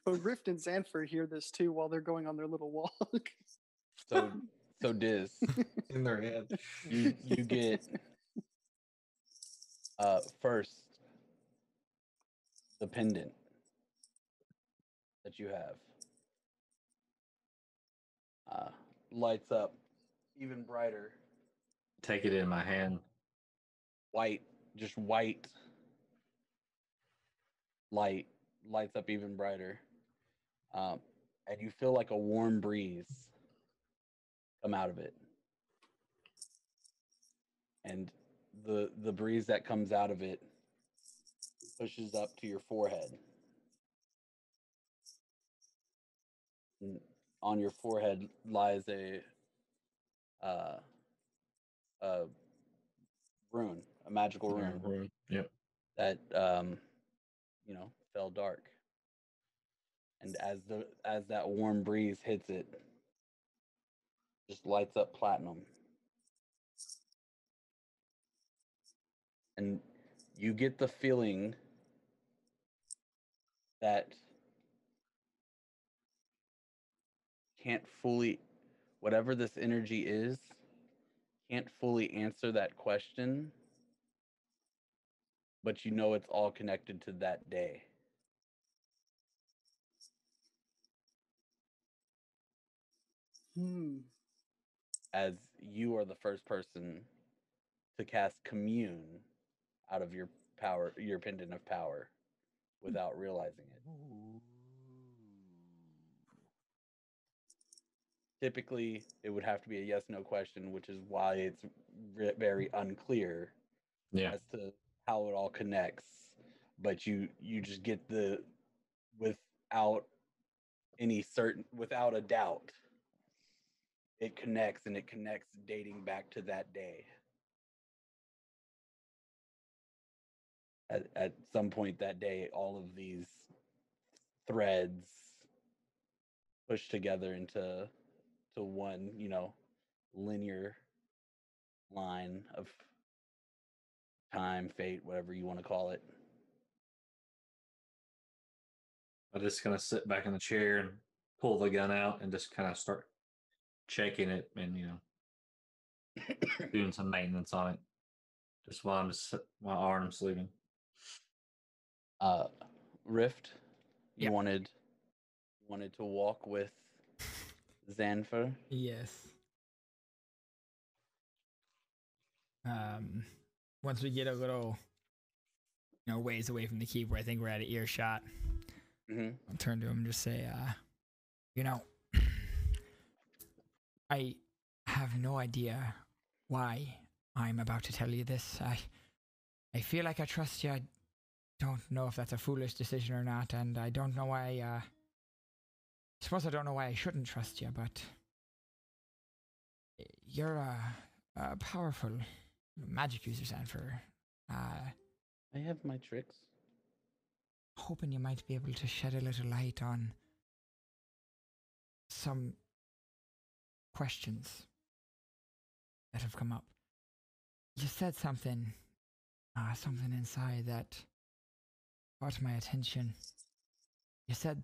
But Rift and Zanfer hear this too while they're going on their little walk. So Diz in their head. You get first the pendant that you have. Lights up even brighter. Take it in my hand. White, just white light lights up even brighter. And you feel like a warm breeze come out of it. And the breeze that comes out of it pushes up to your forehead. And on your forehead lies a rune, a magical rune. Yep. That fell dark. And as that warm breeze hits it, just lights up platinum. And you get the feeling that whatever this energy is, can't fully answer that question, but you know it's all connected to that day. As you are the first person to cast commune out of your power, your pendant of power, without realizing it. Ooh. Typically, it would have to be a yes/no question, which is why it's very unclear as to how it all connects. But you just get the without a doubt, it connects, and it connects dating back to that day. At some point that day, all of these threads push together into one, linear line of time, fate, whatever you want to call it. I'm just going to sit back in the chair and pull the gun out and just kind of start checking it and, doing some maintenance on it just while my arm's sleeping. Rift, you wanted to walk with Zanfer? Yes. Once we get a little, ways away from the keep where I think we're out of earshot, I'll turn to him and just say, I have no idea why I'm about to tell you this. I feel like I trust you. I don't know if that's a foolish decision or not, and I don't know why, I suppose I don't know why I shouldn't trust you, but you're a powerful magic user, Sanford. I have my tricks. Hoping you might be able to shed a little light on some questions that have come up. You said something inside that caught my attention. You said,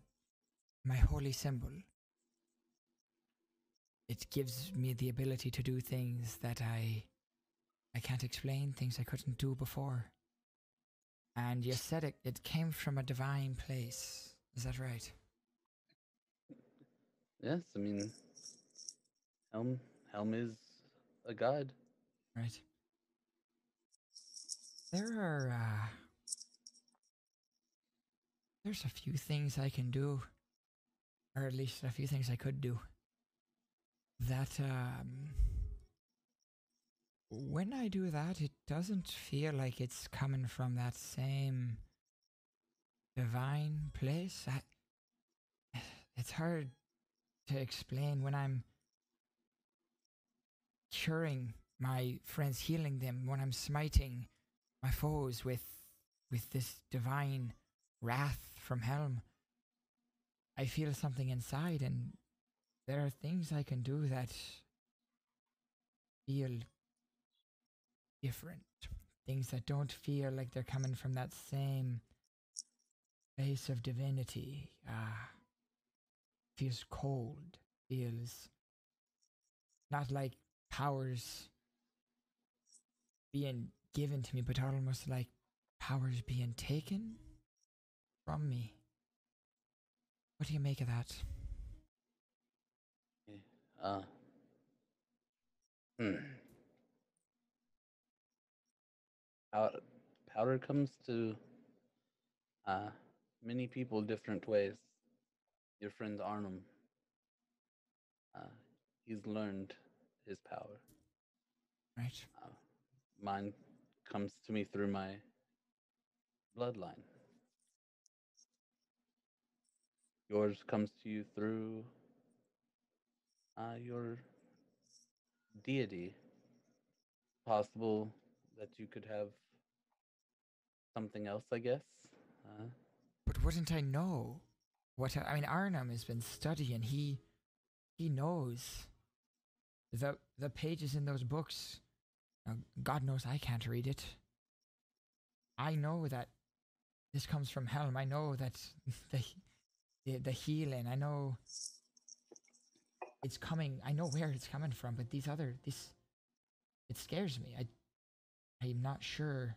"My holy symbol. It gives me the ability to do things that I can't explain, things I couldn't do before." And you said it came from a divine place. Is that right? Yes, I mean, Helm is a god. Right. There's a few things I can do. Or at least a few things I could do. that when I do that, it doesn't feel like it's coming from that same divine place. It's hard to explain. When I'm curing my friends, healing them, when I'm smiting my foes with this divine wrath from Helm, I feel something inside, and there are things I can do that feel different. Things that don't feel like they're coming from that same place of divinity. Feels cold. Feels not like powers being given to me, but almost like powers being taken from me. What do you make of that? Powder comes to many people different ways. Your friend Arnem, he's learned his power. Right. Mine comes to me through my bloodline. Yours comes to you through your deity. Possible that you could have something else, I guess. But wouldn't I know? What I mean, Arnem has been studying. He knows the pages in those books. God knows I can't read it. I know that this comes from Helm. I know that the healing. I know it's coming. I know where it's coming from. But these other it scares me. I'm not sure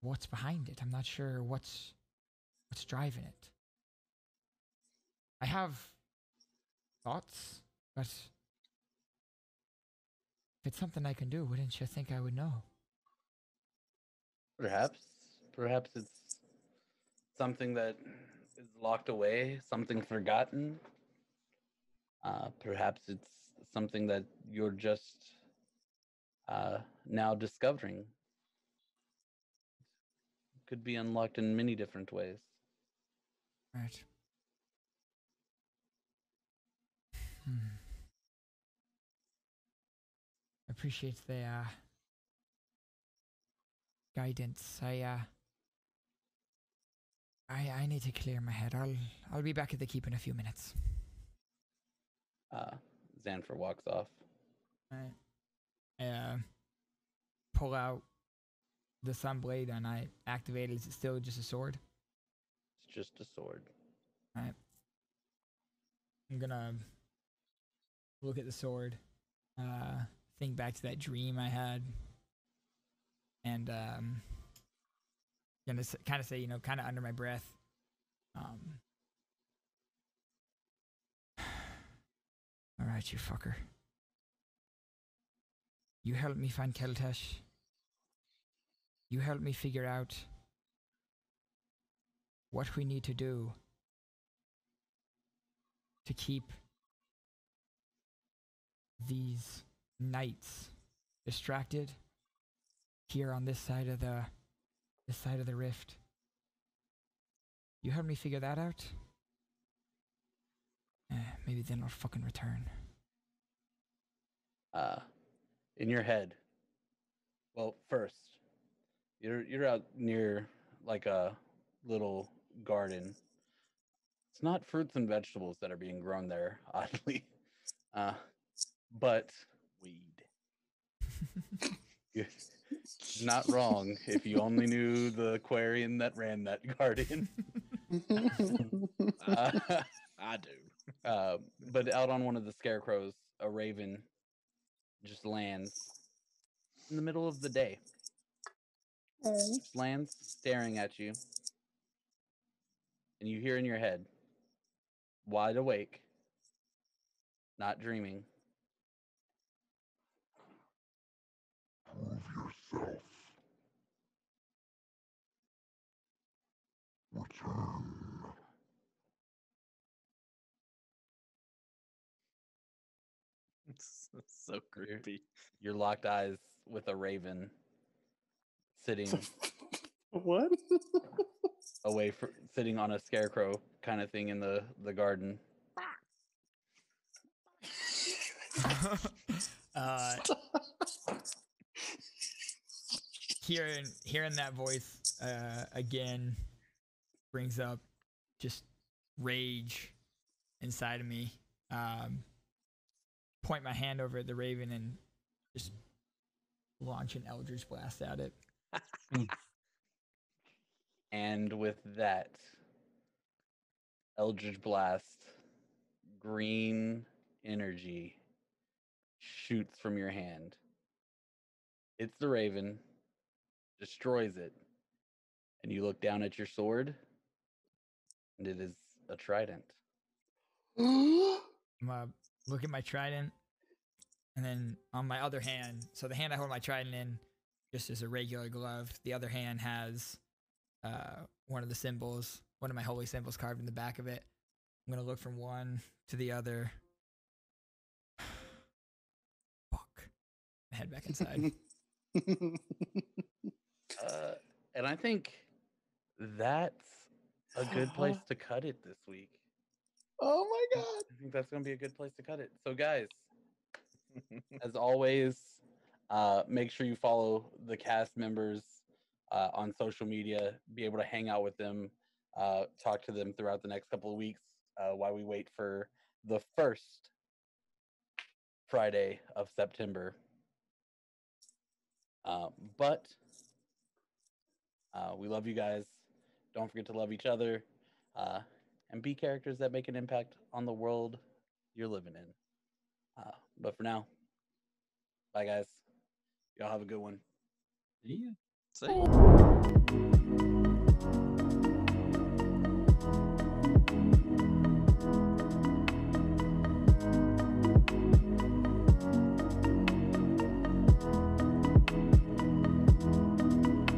what's behind it. I'm not sure what's driving it. I have thoughts, but if it's something I can do, wouldn't you think I would know? Perhaps it's something that is locked away, something forgotten. Perhaps it's something that you're just now discovering. It could be unlocked in many different ways. Right. I appreciate the guidance. I need to clear my head. I'll be back at the keep in a few minutes. Zanfer walks off. Right. I pull out the Sunblade and I activate it. Is it still just a sword? It's just a sword. Alright. I'm gonna look at the sword. Think back to that dream I had. And gonna kind of say, kind of under my breath, all right, you fucker. You helped me find Keltesh. You helped me figure out what we need to do to keep these knights distracted here on this side of the rift. You helped me figure that out. Maybe then I'll fucking return. In your head. Well, first, you're out near like a little garden. It's not fruits and vegetables that are being grown there, oddly. But weed. Not wrong if you only knew the aquarium that ran that garden. I do. But out on one of the scarecrows, a raven just lands in the middle of the day. Just lands staring at you. And you hear in your head, wide awake, not dreaming. Prove yourself. Return. It's so creepy. Your locked eyes with a raven sitting. What? Away from sitting on a scarecrow kind of thing in the garden. Hearing that voice again brings up just rage inside of me. Point my hand over at the raven and just launch an Eldritch Blast at it. And with that Eldritch Blast, green energy shoots from your hand. Hits the raven, destroys it, and you look down at your sword, and it is a trident. I look at my trident, and then on my other hand, so the hand I hold my trident in just is a regular glove. The other hand has one of the symbols, one of my holy symbols carved in the back of it. I'm going to look from one to the other. Fuck. Head back inside. And I think that's a good place to cut it this week. Oh my God. I think that's going to be a good place to cut it. So guys, as always, make sure you follow the cast members on social media, be able to hang out with them, talk to them throughout the next couple of weeks while we wait for the first Friday of September. But we love you guys. Don't forget to love each other and be characters that make an impact on the world you're living in. But for now, bye guys. Y'all have a good one. See ya. See ya.